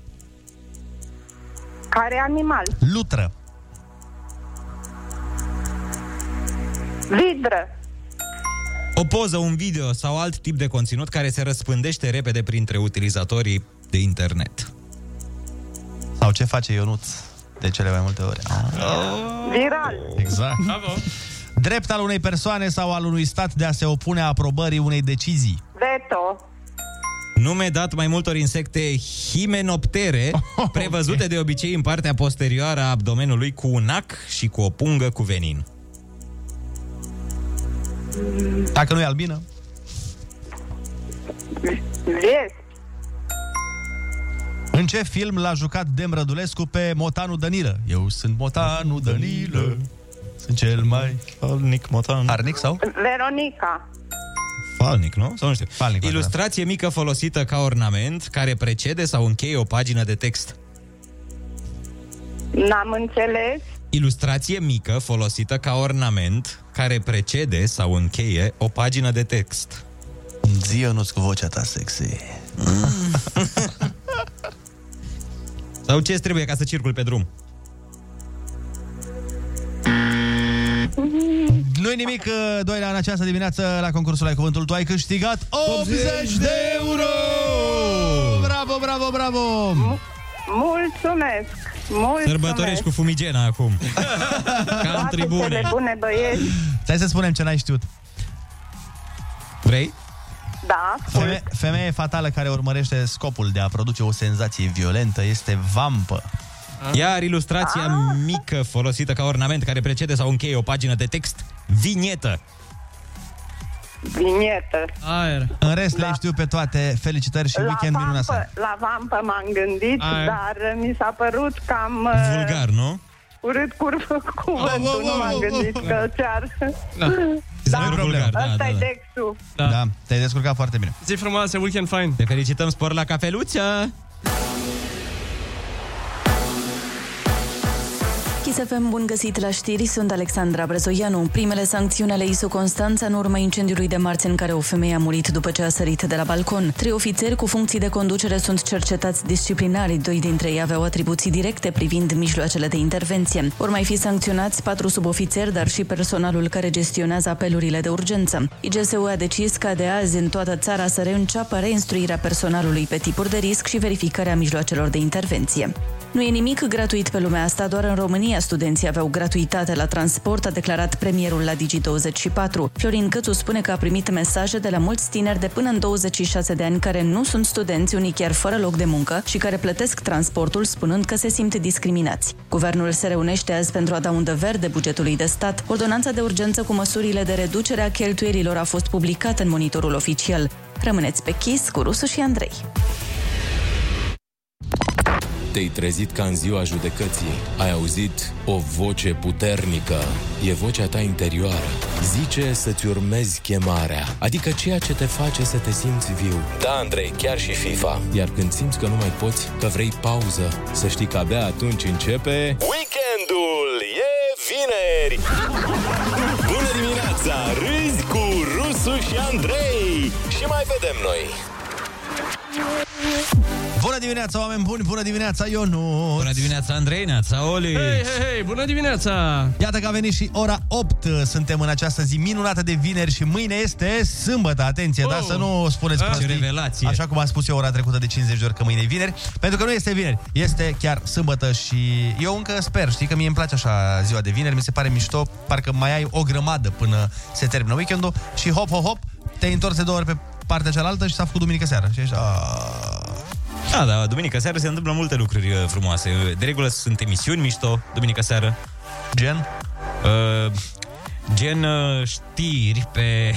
Care animal? Lutră. Vidră. O poză, un video sau alt tip de conținut care se răspândește repede printre utilizatorii de internet. Sau ce face Ionuț de cele mai multe ori? Viral. Exact. Bravo. Drept al unei persoane sau al unui stat de a se opune aprobării unei decizii. Veto. Nume dat mai multor insecte himenoptere, prevăzute de obicei în partea posterioară a abdomenului cu un ac și cu o pungă cu venin. Dacă nu e albină. Yes. În ce film l-a jucat Demrădulescu pe Motanu Danilă? Eu sunt Motanu Danilă, sunt cel mai falnic Motanu. Harnic sau? Veronica. Falnic, nu? Sau nu știu. Falnic, ilustrație mică folosită ca ornament care precede sau încheie o pagină de text. N-am înțeles. Ilustrație mică folosită ca ornament care precede sau încheie o pagină de text. Zi, Ionuț, cu vocea ta sexy. Sau ce trebuie ca să circul pe drum? Nu-i nimic, Doina, în această dimineață la concursul Ai Cuvântul tu ai câștigat optzeci de euro! Bravo, bravo, bravo! Mulțumesc! Mulțumesc. Sărbătorești cu fumigena acum. Ca în tribune. Bune, băieți. Hai să spunem ce n-ai știut. Vrei? Da. Feme- femeie fatală care urmărește scopul de a produce o senzație violentă este vampă. Iar ilustrația ah. mică folosită ca ornament care precede sau încheie o pagină de text, vinietă. Vinietă. Aer. În rest la... le știu pe toate. Felicitări și la weekend vampă, minunat. La vampă m-am gândit, Aer. Dar mi s-a părut cam... vulgar, nu? Urât curvă cuvântul, oh, oh, oh, nu m-am gândit oh, oh, oh. că ce-ar... Da. Da, vulgar, da, asta e textul. Da. Da, te-ai descurcat foarte bine. Zi frumoasă, weekend fain. Te felicităm, spor la cafeluță! Chisefem, bun găsit la știri, sunt Alexandra Prezoianu. Primele sancțiuni ale I S U Constanța în urma incendiului de marți în care o femeie a murit după ce a sărit de la balcon. Trei ofițeri cu funcții de conducere sunt cercetați disciplinari, doi dintre ei aveau atribuții directe privind mijloacele de intervenție. Vor mai fi sancționați patru subofițeri, dar și personalul care gestionează apelurile de urgență. I G S U a decis ca de azi în toată țara să reînceapă reinstruirea personalului pe tipuri de risc și verificarea mijloacelor de intervenție. Nu e nimic gratuit pe lumea asta, doar în România studenții aveau gratuitate la transport, a declarat premierul la Digi douăzeci și patru. Florin Cîțu spune că a primit mesaje de la mulți tineri de până în douăzeci și șase de ani care nu sunt studenți, unii chiar fără loc de muncă și care plătesc transportul, spunând că se simt discriminați. Guvernul se reunește azi pentru a da undă verde bugetului de stat. Ordonanța de urgență cu măsurile de reducere a cheltuielilor a fost publicată în Monitorul Oficial. Rămâneți pe Kiss cu Rusu și Andrei. Te-ai trezit ca în ziua judecății. Ai auzit o voce puternică. E vocea ta interioară. Zice să-ți urmezi chemarea, adică ceea ce te face să te simți viu. Da, Andrei, chiar și FIFA. Iar când simți că nu mai poți, că vrei pauză, să știi că abia atunci începe... Weekendul e vineri! Bună dimineața! Râzi cu Rusu și Andrei! Și mai vedem noi! Bună dimineața, oameni buni! Bună dimineața, Ionuț! Bună dimineața, Andrei, neața, Oli! Hei, hei, hei! Bună dimineața! Iată că a venit și ora opt. Suntem în această zi minunată de vineri și mâine este sâmbătă. Atenție, oh. da? Să nu spuneți prostii. Ce revelație! Așa cum am spus eu ora trecută de cincizeci de ori că mâine e vineri, pentru că nu este vineri, este chiar sâmbătă și eu încă sper, știi, că mie îmi place așa ziua de vineri, mi se pare mișto, parcă mai ai o grămadă până se termină weekendul și hop, hop, hop, te-ai întors de două ori pe partea cealaltă și s-a făcut duminică seara. Și ești... Da, da, duminică seară se întâmplă multe lucruri frumoase. De regulă sunt emisiuni mișto duminică seară. Gen? Uh, gen uh, știri pe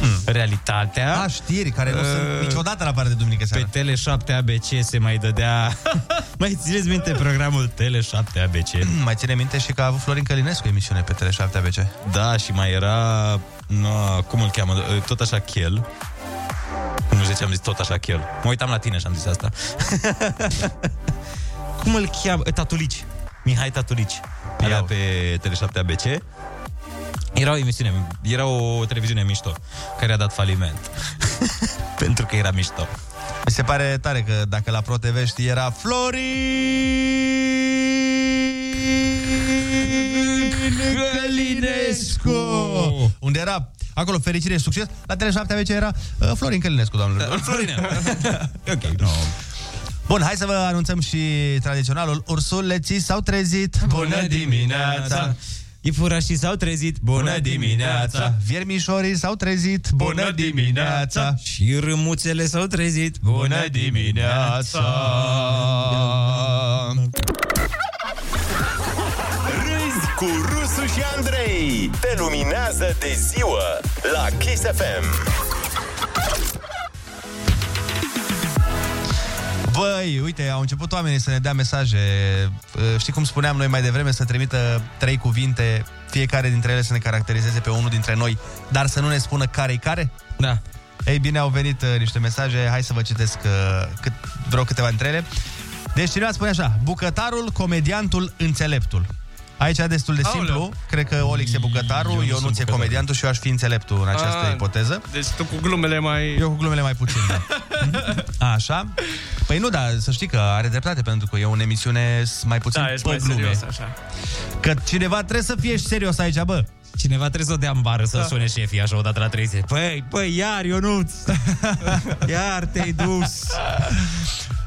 hmm. realitatea. A, știri care uh, nu sunt niciodată la partea de duminică seară. Pe Tele șapte A B C se mai dădea... Mai țineți minte programul Tele șapte A B C? Mm, mai ține minte și că a avut Florin Călinescu emisiune pe Tele șapte A B C. Da, și mai era... No, cum îl cheamă? Tot așa Chel. Nu știu ce am zis, tot așa Chel. Mă uitam la tine și am zis asta. Cum îl cheamă? Tatulici. Mihai Tatulici. Era pe Tele șapte A B C. Era o emisiune, era o televiziune mișto, care a dat faliment. Pentru că era mișto. Mi se pare tare că dacă la ProTV știi, era Florin Călinescu. Unde era... Acolo, fericire și succes. La Tele șapte A B C era uh, Florin Călinescu, doamnelor. Da, Florin. Ok, no. Bun, hai să vă anunțăm și tradiționalul. Ursuleții s-au trezit. Bună dimineața! Iepurașii s-au trezit. Bună dimineața! Viermișorii s-au trezit. Bună dimineața! Și râmuțele s-au trezit. Bună dimineața! Cu Rusu și Andrei. Te luminează de ziua la Kiss F M. Băi, uite, au început oamenii să ne dea mesaje. Știi cum spuneam noi mai devreme, să trimită trei cuvinte, fiecare dintre ele să ne caracterizeze pe unul dintre noi, dar să nu ne spună care-i care? Da. Ei bine, au venit niște mesaje. Hai să vă citesc cât, vreo câteva dintre ele. Deci cineva spune așa: bucătarul, comediantul, înțeleptul. Aici e destul de simplu. Aoleu. Cred că Olix e bucătarul, eu, eu nu ți e comediantul și eu aș fi înțeleptul în această A, ipoteză. Deci tu cu glumele mai... Eu cu glumele mai puțin, da. Așa. Păi nu, dar să știi că are dreptate, pentru că e o emisiune mai puțin, da, pe mai glume. Serios, așa. Că cineva trebuie să fie serios aici, bă. Cineva trebuie să o dea în bară, să da. sune șefii așa odată la treizeci. Păi, păi, iar, Ionuț! Iar te-ai dus!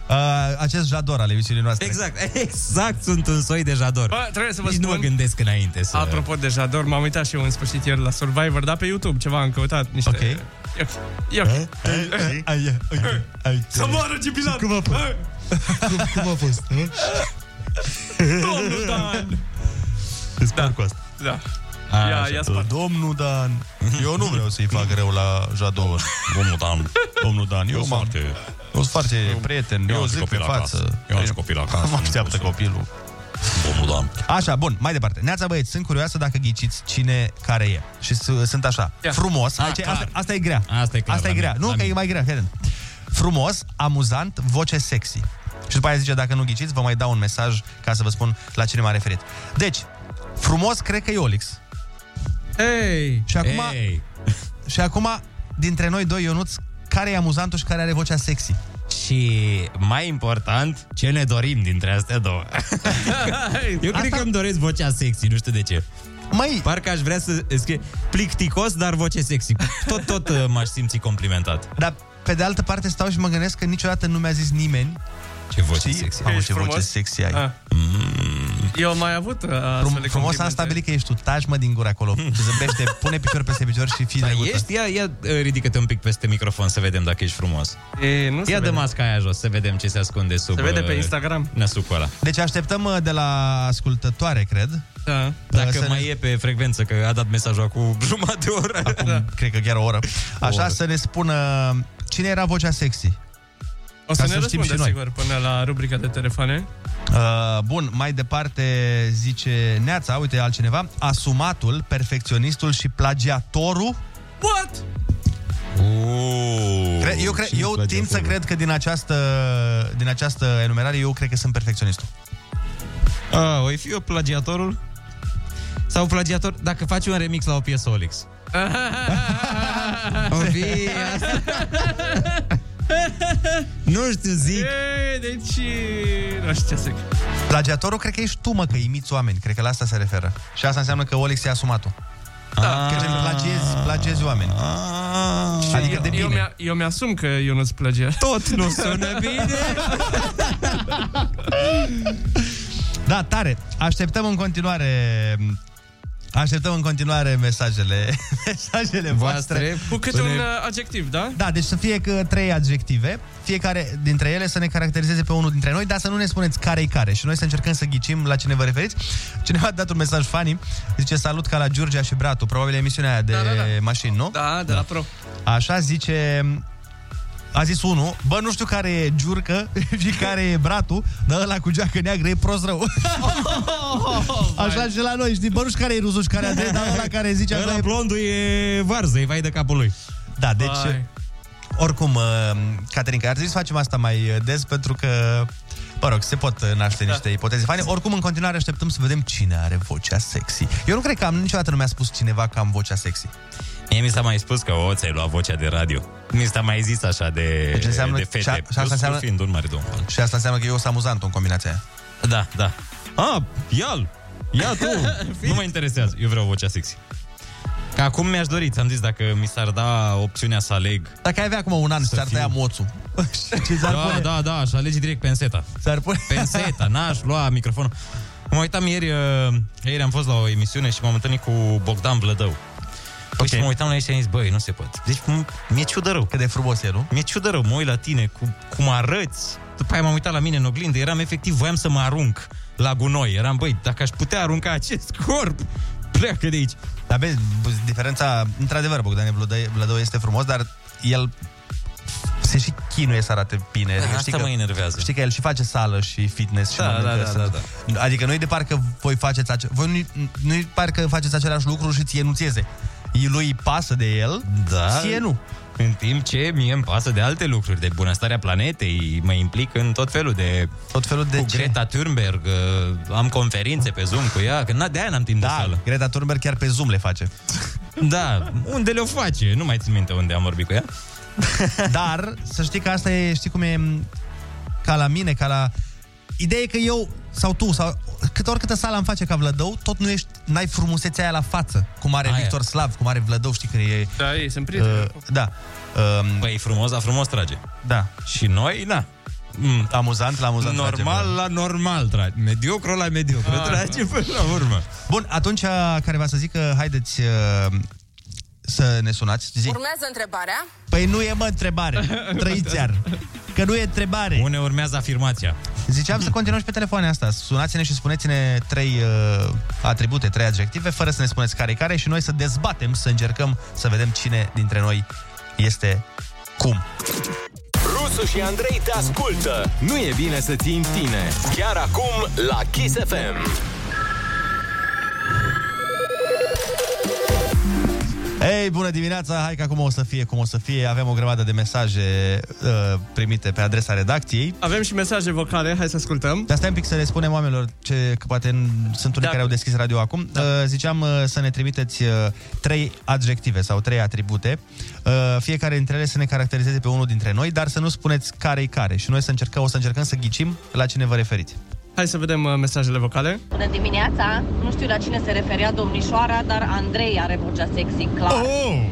Uh, acest Jador al emisiunii noastre. Exact, exact, sunt un soi de Jador. Bă, trebuie să vă Nici spun, nu mă gândesc înainte să... Apropo de Jador, m-am uitat și eu în sfârșit ieri la Survivor, dar pe YouTube ceva am căutat niște... Ok. Eu... Să moară Gibilan! Cum a fost? Cum a fost? Domnul Dan! Îți par cu asta. Da. Ia, ia domnul Dan. Eu nu vreau să-i fac rău la Jador. Domnul Dan. Domnul Dan, eu m-am... Nu sunt foarte prieten, eu, eu zic pe față. Eu am și copil acasă. Mă așteaptă copilul. Domnul Dan. Așa, bun, mai departe. Neața, băieți, sunt curioasă dacă ghiciți cine care e. Și sunt așa. Yeah. Frumos. A, aici, asta, asta e grea. Asta e, clar, asta e grea. Mine. Nu, că e mai grea. Fie-n. Frumos, amuzant, voce sexy. Și după aia zice, dacă nu ghiciți, vă mai dau un mesaj ca să vă spun la cine m-a referit. Deci, frumos, cred că e Olix. Hey. Și acum, hey. Și acum, dintre noi doi, Ionuț, care e amuzantul și care are vocea sexy? Și mai important, ce ne dorim dintre astea două? Eu Asta... cred că îmi doresc vocea sexy, nu știu de ce. Mai... Parcă aș vrea să... Plicticos, dar voce sexy. Tot, tot m-aș simți complimentat. Dar, pe de altă parte, stau și mă gândesc că niciodată nu mi-a zis nimeni Ce voce sexy. Am ce frumos? Voce sexy ai. Ah. Mm. Eu am mai avut astfel. Frumos am stabilit că ești tu. Taci, mă, din gură acolo. Zâmbește, pune picior peste picior și fii negută. Ești? Ia, ia, ridică-te un pic peste microfon să vedem dacă ești frumos. E, nu ia dă masca aia jos, să vedem ce se ascunde sub. Se vede pe Instagram. Năsucul ăla. Deci așteptăm de la ascultătoare, cred. Da. Dacă să mai ne... e pe frecvență, că a dat mesajul cu jumătate de oră. Acum, da. Cred că chiar o oră. Așa, o oră. Să ne spună cine era vocea sexy. O să ca ne să răspundă, sigur, până la rubrica de telefoane. Uh, bun, mai departe zice Neața, uite altcineva, asumatul, perfecționistul și plagiatorul. What? Oh, cre- eu cre- eu tind să cred că din această, din această enumerare, eu cred că sunt perfecționistul. Ah, oi fi eu plagiatorul? Sau plagiator, dacă faci un remix la o piesă Olix. O fi asta. Nu știu, zic. E, deci, nu știu ce zic. Plagiatorul cred că ești tu, mă, că imiți oameni. Cred că la asta se referă. Și asta înseamnă că Olex e asumat-o. Da. Că plagiezi, plagiezi oameni. Adică de bine. Eu, eu, eu mi-asum că eu nu-ți plagia. Tot nu sună bine. Da, tare. Așteptăm în continuare... Așteptăm în continuare mesajele, mesajele voastre. Cu câte un adjectiv, da? Da, deci să fie că trei adjective, fiecare dintre ele să ne caracterizeze pe unul dintre noi, dar să nu ne spuneți care-i care și noi să încercăm să ghicim la cine vă referiți. Cineva a dat un mesaj funny, zice salut ca la Giurgia și Bratu, probabil emisiunea aia de da, da, da. mașini, nu? Da, de la Pro. Așa zice... A zis unul, bă, nu știu care e Giurcă și care e Bratu, dar ăla cu geacă neagră e prost rău. Așa și la noi, știi, bă, nu știu care e Rusu și care e Andrei, dar ăla care zice... Ăla blondul e varză, e vai de capul lui. Da, deci, vai. Oricum, Caterinca, ar trebui să facem asta mai des, pentru că, mă rog, se pot naște niște da. ipoteze fane. Oricum, în continuare, așteptăm să vedem cine are vocea sexy. Eu nu cred că am, niciodată nu mi-a spus cineva că am vocea sexy. Mie mi s-a mai spus că o, ți-ai luat vocea de radio. Mi s-a mai zis așa de, deci înseamnă, de fete. Și, a, și, asta înseamnă, fiind un mare domn. Și asta înseamnă că eu sunt amuzant în combinația aia. Da, da. A, ia-l, ia tu. Nu mă interesează, eu vreau vocea sexy. Că acum mi-aș dorit, am zis, dacă mi s-ar da opțiunea să aleg. Dacă ai avea acum un an și ți-ar tăia moțul. Da, da, da, și alegi direct penseta. S-ar pune... Penseta, n-aș lua microfonul. Mă uitam ieri, uh, ieri am fost la o emisiune și m-am întâlnit cu Bogdan Vlădău. Okay. Și mă uitam la ei și am zis, băi, nu se poate. Deci mi-e ciudă rău. Cât de frumos e, nu? Mi-e ciudă rău, mă uit la tine, cu, cum arăți. După aia m-am uitat la mine în oglindă, eram efectiv, voiam să mă arunc la gunoi. Eram, băi, dacă aș putea arunca acest corp, pleacă de aici. Dar vezi, diferența, într-adevăr, Bogdan Vlădău este frumos, dar el se și chinuie să arate bine. Adică, asta mă enervează. Știi că el și face sală și fitness. Da, și da, da, da, da. Adică nu-i de parcă voi faceți, ace- voi nu-i, nu-i parcă faceți același lucru și ție nu țieze. Lui pasă de el, da, și nu. În timp ce mie îmi pasă de alte lucruri, de bunăstarea planetei, mă implic în tot felul de... Tot felul de cu ce? Greta Thunberg, am conferințe pe Zoom cu ea, că de aia n-am timp da, de sală. Greta Thunberg chiar pe Zoom le face. Da, unde le-o face? Nu mai țin minte unde am vorbit cu ea. Dar să știi că asta e, știi cum e, ca la mine, ca la... Ideea e că eu, sau tu, sau cât oricâtă sală am face ca Vlădău, tot nu ești, n-ai frumusețea aia la față, cum are aia. Victor Slav, cum are Vlădău, știi, când e... Da, ei sunt prieteni. Uh, da. Uh, păi frumos, la frumos trage. Da. Și noi, na. Mm. Amuzant, la amuzant normal, trage, la normal trage. Mediocru la mediocru ah, trage până la urmă. Bun, atunci care va să zică, haideți... Uh, să ne sunați. Zi. Urmează întrebarea? Păi nu e, mă, întrebare. Trăiți iar. Că nu e întrebare. Une urmează afirmația. Ziceam să continuăm și pe telefoane asta. Sunați-ne și spuneți-ne trei uh, atribute, trei adjective, fără să ne spuneți care-i care și noi să dezbatem, să încercăm să vedem cine dintre noi este cum. Rusu și Andrei te ascultă. Nu e bine să ții în tine. Chiar acum la Kiss F M. Ei, bună dimineața! Hai că acum o să fie cum o să fie. Avem o grămadă de mesaje uh, primite pe adresa redacției. Avem și mesaje vocale, hai să ascultăm. Dar stai un pic să le spunem oamenilor, ce, că poate sunt unii da. care au deschis radio acum. Da. Uh, ziceam uh, să ne trimiteți uh, trei adjective sau trei atribute. Uh, fiecare dintre ele să ne caracterizeze pe unul dintre noi, dar să nu spuneți care-i care. Și noi să încercăm, o să încercăm să ghicim la cine vă referiți. Hai să vedem uh, mesajele vocale. Bună dimineața! Nu știu la cine se referea domnișoara, dar Andrei are vocea sexy, clar. Oh!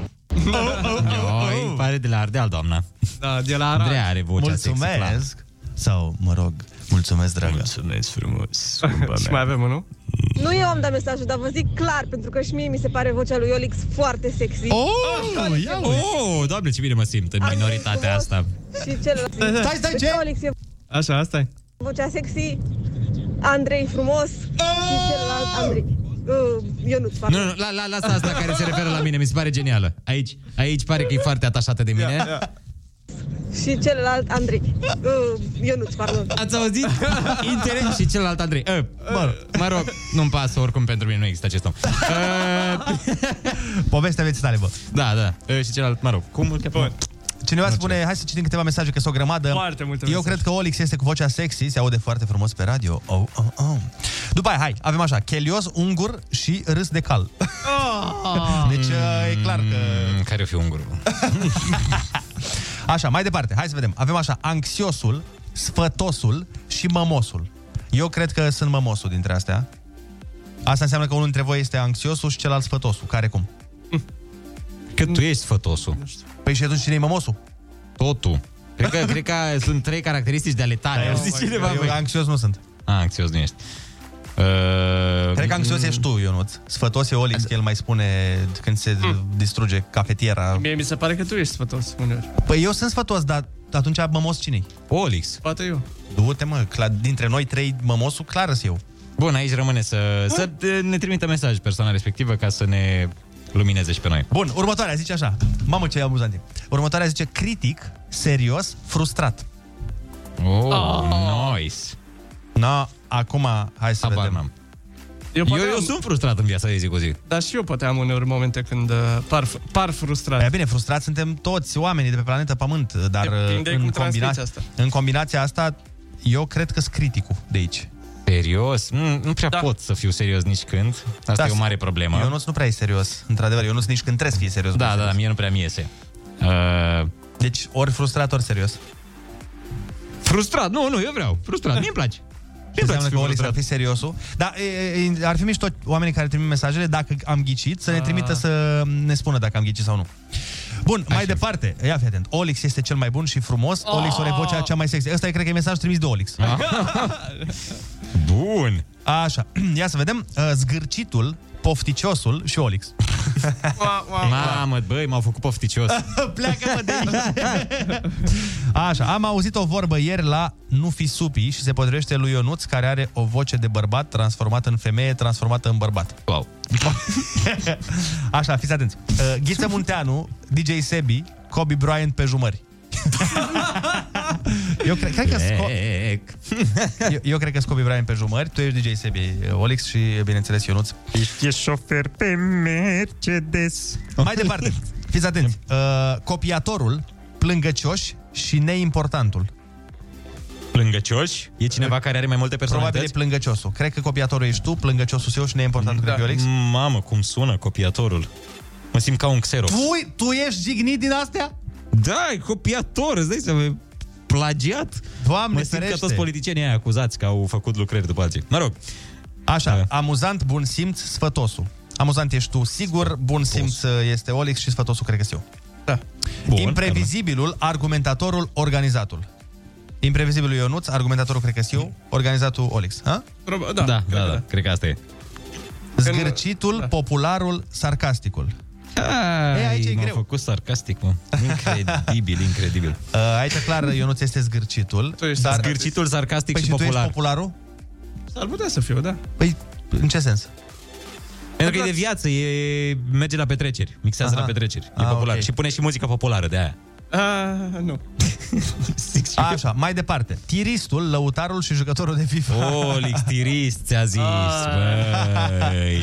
Oh, oh, oh, oh. Pare de la Ardeal, doamna. Da, de la Arad. Andrei are vocea mulțumesc. Sexy, clar. Sau, mă rog, mulțumesc, dragă. Mulțumesc frumos. Și mai avem unul? Nu eu am dat mesajul, dar vă zic clar, pentru că și mie mi se pare vocea lui Iolix foarte sexy. Oh, oh, oh, Doamne, ce bine mă simt în minoritatea asta. Și celălalt. Stai, stai, ce? Iolix e... Așa, asta e. Vocea sexy, Andrei frumos și celălalt Andrei. Eu nu-ți fac. Nu, nu, la, la, lasă asta care se referă la mine, mi se pare genială. Aici, aici pare că e foarte atașată de mine. Yeah, yeah. Și celălalt Andrei. Eu nu-ți fac. Ați auzit? Interes. Și celălalt Andrei. Uh, bă, mă rog, nu-mi pasă, oricum pentru mine nu există acest om. Uh... Povestea vieții tale, bă. Da, da. Uh, și celălalt, mă rog, cum îl cheamă? Cineva nu spune, hai să citim câteva mesaje, că sunt o grămadă. Foarte multe. Eu mesaje. Cred că Olix este cu vocea sexy, se aude foarte frumos pe radio. Oh, oh, oh. După aia, hai, avem așa, Chelios, ungur și râs de cal. Oh. Deci mm, e clar că... Care o fi ungurul? Așa, mai departe, hai să vedem. Avem așa, anxiosul, sfătosul și mămosul. Eu cred că sunt mămosul dintre astea. Asta înseamnă că unul dintre voi este anxiosul și celălalt sfătosul. Care cum? Mm. Că tu ești sfătosul. Păi și atunci cine e mămosul? Totul. Cred că, cred că sunt trei caracteristici de ale tale. Eu, zici cineva, eu, eu anxios nu sunt. A, anxios nu ești. Uh, cred că anxios ești tu, Ionuț. Sfătos e Olix, că el mai spune când se mm. distruge cafetiera. Mie mi se pare că tu ești sfătos uneori. Păi eu sunt sfătos, dar atunci mămos cine-i? Olix. Poate eu. Du-te, mă, dintre noi trei mămosul, clară-s eu. Bun, aici rămâne să, să ne trimită mesaj persoana respectivă ca să ne... lumineze și pe noi. Bun, următoarea zice așa. Mamă, ce amuzant e. Următoarea zice critic, serios, frustrat. Oh, oh. Nice. Na, acum hai să Aba, vedem. N-am. Eu, eu, eu am... sunt frustrat în viața de zi cu zi. Dar și eu poate am uneori momente când par, par frustrat. E bine, frustrat suntem toți oamenii de pe planeta Pământ. Dar în, combina... în combinația asta eu cred că-s criticul de aici. Serios? Mm, nu prea da. pot să fiu serios nici când. Asta da, e o mare problemă. Eu nu-s nu prea e serios, într-adevăr. Eu nu-s nici când trebuie să fii serios. Da, da, serios. Da, mie nu prea mi iese. Uh... Deci, ori frustrat, ori serios. Frustrat? Nu, nu, eu vreau. Frustrat, mi-mi place. Înseamnă că Oli să fii seriosul. Dar e, ar fi mișto oamenii care trimit mesajele, dacă am ghicit, să ne trimită să ne spună dacă am ghicit sau nu. Bun, mai departe, ia fi atent. Olix este cel mai bun și frumos. Olix o vocea cea mai sexy. Ăsta e, cred că e mesaj trimis de Olix. Bun. Așa, ia să vedem. Zgârcitul, pofticiosul și Olix. Mamă, băi, m-au făcut pofticios. Pleacă-mă de aici. Așa, am auzit o vorbă ieri la Nu fi supi și se potrivește lui Ionuț, care are o voce de bărbat transformată în femeie, transformată în bărbat. Wow. Așa, fiți atenți. Ghiță Munteanu, D J Sebi, Kobe Bryant pe jumări. Eu cred, cred că sco- eu, eu cred că Kobe Bryant pe jumări. Tu ești D J Sebi, Olix și, bineînțeles, Ionuț. Ești șofer pe Mercedes. Mai departe, fiți atenți. uh, Copiatorul, plângăcioși și neimportantul. Plângăcioși? E cineva care are mai multe personalități? Probabil e plângăciosul. Cred că copiatorul ești tu, plângăciosul eu și neimportantul, da. Cred că Olix. Mamă, cum sună copiatorul. Mă simt ca un Xerox. Tu, tu ești jignit din astea? Da, e copiator, îți dai seama, plagiat. Doamne, mă simt că toți politicienii aia acuzați că au făcut lucrări după alții. Mă rog. Așa, da. Amuzant, bun simț, sfătosul. Amuzant ești tu, sigur, sfătosul. Bun simț este Olix și sfătosul cred că eu. Da. Bun, imprevizibilul, arme. Argumentatorul, organizatul. Imprevizibilul Ionuț, argumentatorul cred că eu, organizatul Olix. Ha? Da, da, da, da, da, cred că asta e. Zgârcitul, da. Popularul, sarcasticul. Ai, e, aici e greu. Făcut sarcastic, mă. Incredibil, incredibil. Aici, clar, Ionuț este zgârcitul. Dar... Zgârcitul, sarcastic păi și popular. Și tu ești popularul? S-ar putea să fiu, da. Păi, în ce sens? Pentru că e de viață, e... merge la petreceri, mixează aha. la petreceri. E ah, popular. Okay. Și pune și muzică populară de aia. Ah, nu. Așa, mai departe. Tiristul, lăutarul și jucătorul de FIFA. Olix, tirist, ți-a zis. Băi...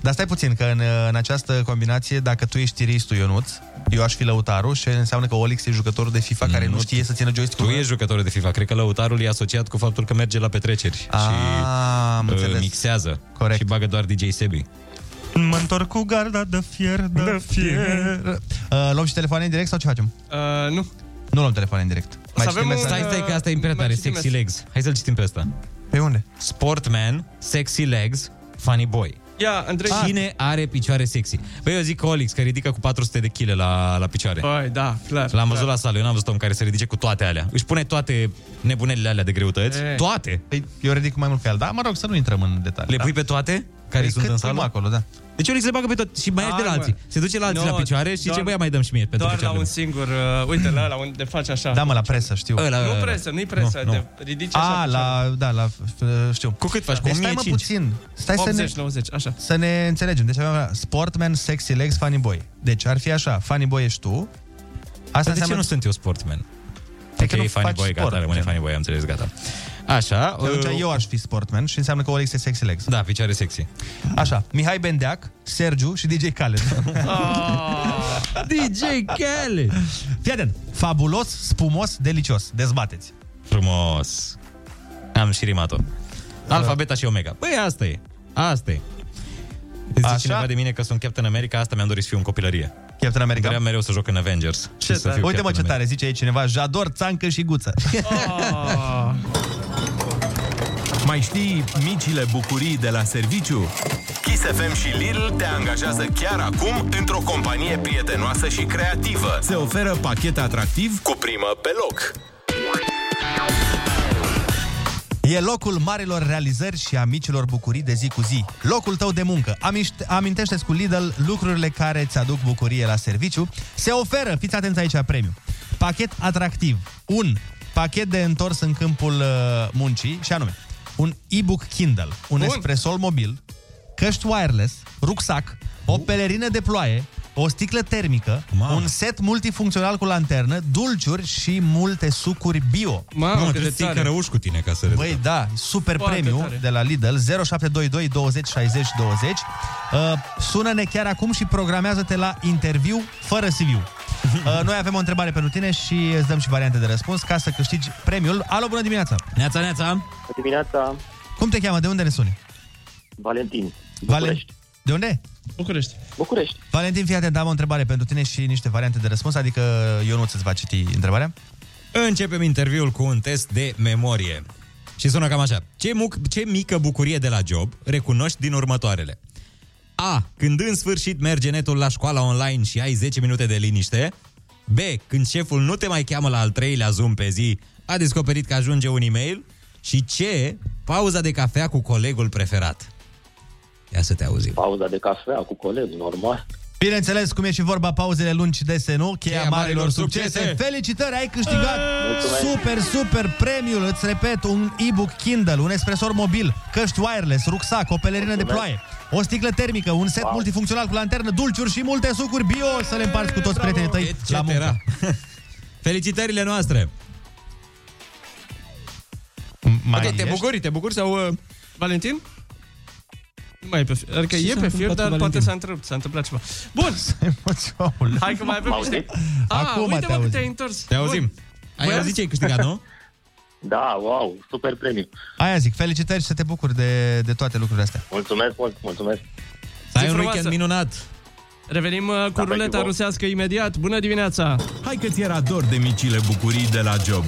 Dar stai puțin, că în, în această combinație, dacă tu ești tiristul, Ionuț, eu aș fi lăutarul și înseamnă că Olix e jucătorul de FIFA care nu, nu știe să țină joystick-ul. Tu ești jucătorul de FIFA. Cred că lăutarul e asociat cu faptul că merge la petreceri a, și uh, mixează. Corect. Și bagă doar D J Sebi. Mă întorc cu garda de fier, de fier. Uh, luăm și telefoane în direct sau ce facem? Uh, nu. Nu luăm telefoane în direct. Mai avem un... Stai, stai, că asta e prea tare. Sexy legs. Hai să-l citim pe ăsta. Pe unde? Sportman, sexy legs, funny boy. Ia, Andrei. Cine are picioare sexy? Păi eu zic Olix, că ridică cu patru sute de kilograme la, la picioare. Păi, da, clar. L-am văzut la sală, eu n-am văzut om care se ridice cu toate alea. Își pune toate nebunelile alea de greutăți. E. Toate. Păi, eu ridic cu mai mult pe al, da? Mă rog, să nu intrăm în detalii. Le da? Pui pe toate? Care sunt în sală? Acolo, da. Deci Olix le bagă pe tot și mai ia de la alții. Se duce la alții no, la picioare și doar, ce băia mai dăm și mie pentru picioare. Doar la un singur, uh, uite la ăla unde faci așa. Da, mă, la presă, știu. Ăla, nu presă, nu-i presă, nu, te ridici așa. A, la, da, la, știu. Cu cât faci? Deci, cu stai mă puțin. Stai optzeci, să ne nouăzeci, așa. Să ne înțelegem. Deci avem sportman, sexy legs, funny boy. Deci ar fi așa, funny boy ești tu. Asta de ce nu sunt eu sportman? E că e funny boy, gata, rămâne funny boy, am înțeles, gata. Așa, deci eu aș fi sportman și înseamnă că Olex e sexy legs. Da, picioare sexy. Așa, Mihai Bendeac, Sergiu și D J Khaled. Oh, D J Khaled. Fii atent. Fabulos, spumos, delicios. Dezbateți. Frumos. Am și rimat-o. Alfa, beta și omega. Păi asta e. Asta e. Zice așa? Cineva de mine că sunt Captain America, asta mi-am dorit să fiu în copilărie. Captain America. Vreau mereu să joc în Avengers. Ce să fiu. Uite mă ce tare, zice aici cineva, Jador, țancă și guță. Oh. Mai știi micile bucurii de la serviciu? Kiss F M și Lidl te angajează chiar acum într-o companie prietenoasă și creativă. Se oferă pachet atractiv cu primă pe loc. E locul marilor realizări și a micilor bucurii de zi cu zi. Locul tău de muncă. Amintește-ți cu Lidl lucrurile care îți aduc bucurie la serviciu. Se oferă, fiți atenți aici, premiu. Pachet atractiv. Un pachet de întors în câmpul uh, muncii, și anume un e-book Kindle, un Bun. espresol mobil, căști wireless, rucsac, o pelerină de ploaie, o sticlă termică, Mama. un set multifuncțional cu lanternă, dulciuri și multe sucuri bio. Mamă, te ții că răuși cu tine ca să rezolvi. Băi, da, super Foarte premiu tare. De la Lidl, zero șapte doi doi douăzeci șaizeci douăzeci. Uh, sună-ne chiar acum și programează-te la interviu fără C V-ul. Uh, noi avem o întrebare pentru tine și îți dăm și variante de răspuns ca să câștigi premiul. Alo, bună dimineața! Neața, neața! Bună dimineața! Cum te cheamă? De unde ne suni? Valentin. București. Valen... De unde? București. București. Valentin, fii atent, am o întrebare pentru tine și niște variante de răspuns, adică Ionuț îți va citi întrebarea. Începem interviul cu un test de memorie. Și sună cam așa. Ce, muc- ce mică bucurie de la job recunoști din următoarele? A. Când în sfârșit merge netul la școala online și ai zece minute de liniște. B. Când șeful nu te mai cheamă la al treilea Zoom pe zi, a descoperit că ajunge un e-mail. Și C. Pauza de cafea cu colegul preferat. Ia să te auzim. Pauza de cafea cu colegul, normal. Bineînțeles, cum e și vorba, pauzele lungi dese, nu? Cheia, Cheia marilor succese. succese. Felicitări, ai câștigat Mulțumesc. super, super premiul. Îți repet, un e-book Kindle, un espresor mobil, căști wireless, rucsac, o pelerină Mulțumesc. de ploaie, o sticlă termică, un set wow. multifuncțional cu lanternă, dulciuri și multe sucuri bio. Să le împarți cu toți Bravo. prietenii tăi et cetera la muncă. Felicitările noastre. Mai okay, te bucuri, te bucuri sau, uh, Valentin? Mai e pe fir, adică e pe fir, dar poate s-a întâmplat, s-a întâmplat ceva. Bun! Hai că mai avem niște... Acum uite, mă, că te-ai întors. Te auzim. Ai Bă, auzit ce ai câștigat, nu? Da, wow, super premiu. Aia zic, felicitări și să te bucuri de, de toate lucrurile astea. Mulțumesc mult, mulțumesc. Să ai un weekend minunat. Revenim uh, cu da, ruleta rusească imediat. Bună dimineața! Hai că ți era dor de micile bucurii de la job.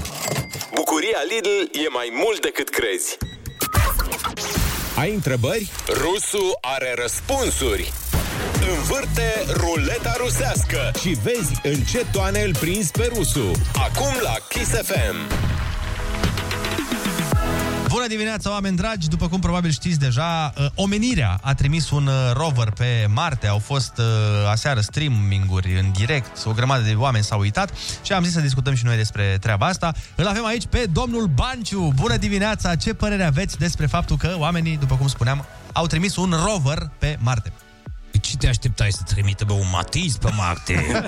Bucuria Lidl e mai mult decât crezi. Ai întrebări? Rusu are răspunsuri. Învârte ruleta rusească și vezi în ce toane îl prinzi pe Rusu. Acum la Kiss F M. Bună dimineața, oameni dragi! După cum probabil știți deja, omenirea a trimis un rover pe Marte. Au fost aseară streaming-uri în direct, o grămadă de oameni s-au uitat și am zis să discutăm și noi despre treaba asta. Îl avem aici pe domnul Banciu. Bună dimineața! Ce părere aveți despre faptul că oamenii, după cum spuneam, au trimis un rover pe Marte? Ce te așteptai să trimită, bă, un Matiz pe Marte?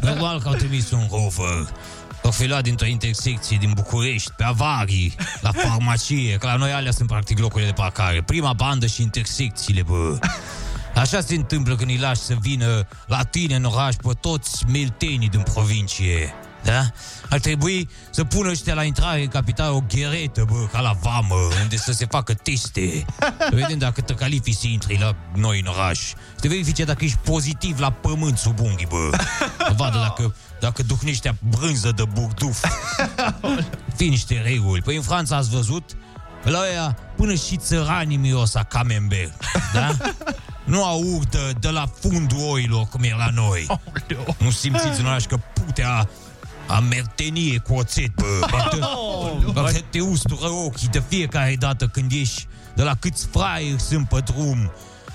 Normal că au trimis un rover. O fi luat dintr-o intersecție din București, pe avarii, la farmacie, că la noi alea sunt practic locurile de parcare. Prima bandă și intersecțiile, bă. Așa se întâmplă când îi lași să vină la tine în oraș pe toți miltenii din provincie. Da? Ar trebui să pună ăștia la intrare în capital o gheretă, bă, ca la vamă, unde să se facă teste. Să vedem dacă te califici să intri la noi în oraș. Să te verifice dacă ești pozitiv la pământ sub unghii, bă. Să vadă dacă... Dacă duc niște brânză de burtuf. Fii niște reguli. Păi în Franța ați văzut, la aia, până și țăranii miros a camembert, da? Nu aurdă de la fundul oilor cum e la noi. Oh, nu simțiți în oraș că putea a mertenie cu oțet, bă. Bă, oh, bă, bă. Te ustură ochii de fiecare dată când ieși de la câți fraieri sunt pe drum.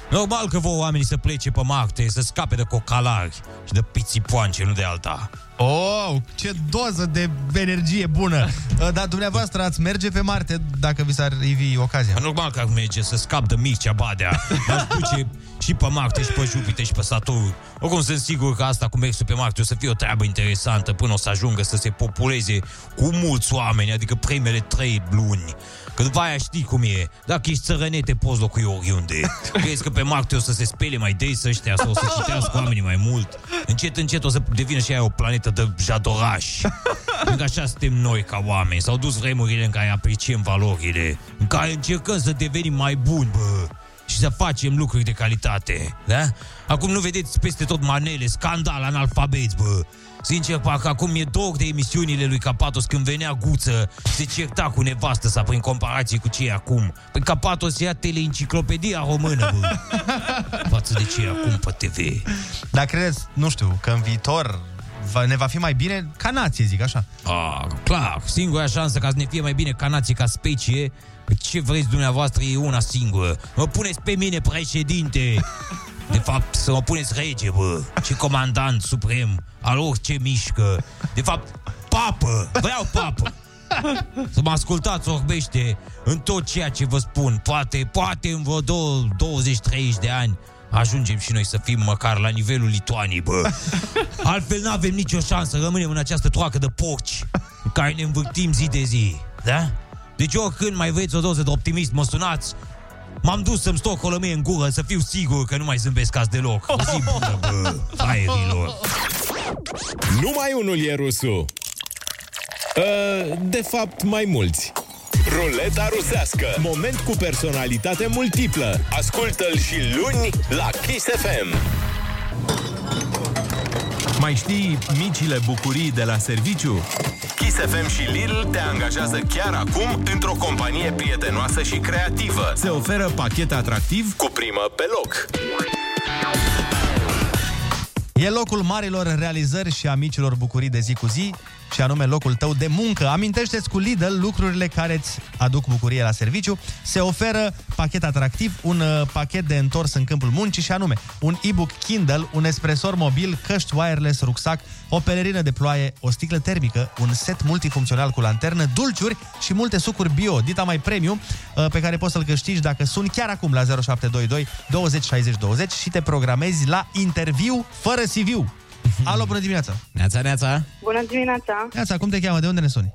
Normal că vor oamenii să plece pe Marte, să scape de cocalari și de pițipoance, nu de alta. Oh, ce doză de energie bună! Dar dumneavoastră ați merge pe Marte dacă vi s-ar ivi ocazia? Normal că ar merge, să scap de Mircea Badea. M-aș duce și pe Marte, și pe Jupiter, și pe Saturn. Oricum sunt sigur că asta cu mersul pe Marte o să fie o treabă interesantă până o să ajungă să se populeze cu mulți oameni, adică primele trei luni. Că după aia știi cum e. Dacă ești țărănet, te poți locui oriunde. Crezi că pe Marte o să se spele mai des ăștia sau o să citească oamenii mai mult. Încet, încet o să devină și aia o planetă de jadorași. Pentru așa suntem noi ca oameni. S-au dus vremurile în care apreciem valorile, în care încercăm să devenim mai buni, bă, și să facem lucruri de calitate, da? Acum nu vedeți peste tot manele, scandal, analfabet, bă. Sincer, parcă acum e dor de emisiunile lui Capatos când venea Guță, se certa cu nevastă sa prin comparație cu ce e acum. Păi Capatos ia teleenciclopedia română, bă, față de ce e acum pe T V. Dar credeți, nu știu, că în viitor ne va fi mai bine ca nație, zic așa? Ah, clar, singura șansă ca să ne fie mai bine ca nație, ca specie, ce vreți dumneavoastră, e una singură. Mă puneți pe mine președinte. De fapt, să mă puneți rege, bă, și comandant suprem al orice mișcă. De fapt, papă, vreau papă. Să mă ascultați, orbește, în tot ceea ce vă spun. Poate, poate în vreo douăzeci-treizeci de ani ajungem și noi să fim măcar la nivelul Lituaniei, bă. Altfel n-avem nicio șansă, rămânem în această troacă de porci în care ne învârtim zi de zi, da? Deci oricând mai vreți o doză de optimism, mă sunați. M-am dus să-mi stoc o lămâie în gură, să fiu sigur că nu mai zâmbesc azi deloc. O zi bună, bă, aerilor. Numai unul e rusul. Uh, de fapt, mai mulți. Ruleta rusească. Moment cu personalitate multiplă. Ascultă-l și luni la Kiss F M. Mai știi micile bucurii de la serviciu? Kiss F M și Lidl te angajează chiar acum într-o companie prietenoasă și creativă. Se oferă pachet atractiv cu primă pe loc. E locul marilor realizări și a micilor bucurii de zi cu zi, și anume locul tău de muncă. Amintește-ți cu Lidl lucrurile care îți aduc bucurie la serviciu. Se oferă pachet atractiv, un uh, pachet de întors în câmpul muncii, și anume un e-book Kindle, un espresor mobil, căști wireless, rucsac, o pelerină de ploaie, o sticlă termică, un set multifuncțional cu lanternă, dulciuri și multe sucuri bio, dita mai premium, uh, pe care poți să-l câștigi dacă suni chiar acum la zero șapte doi doi douăzeci șaizeci douăzeci și te programezi la interviu fără C V-ul. Alo, bună dimineața! Neața, neața! Bună dimineața! Neața, cum te cheamă? De unde ne suni?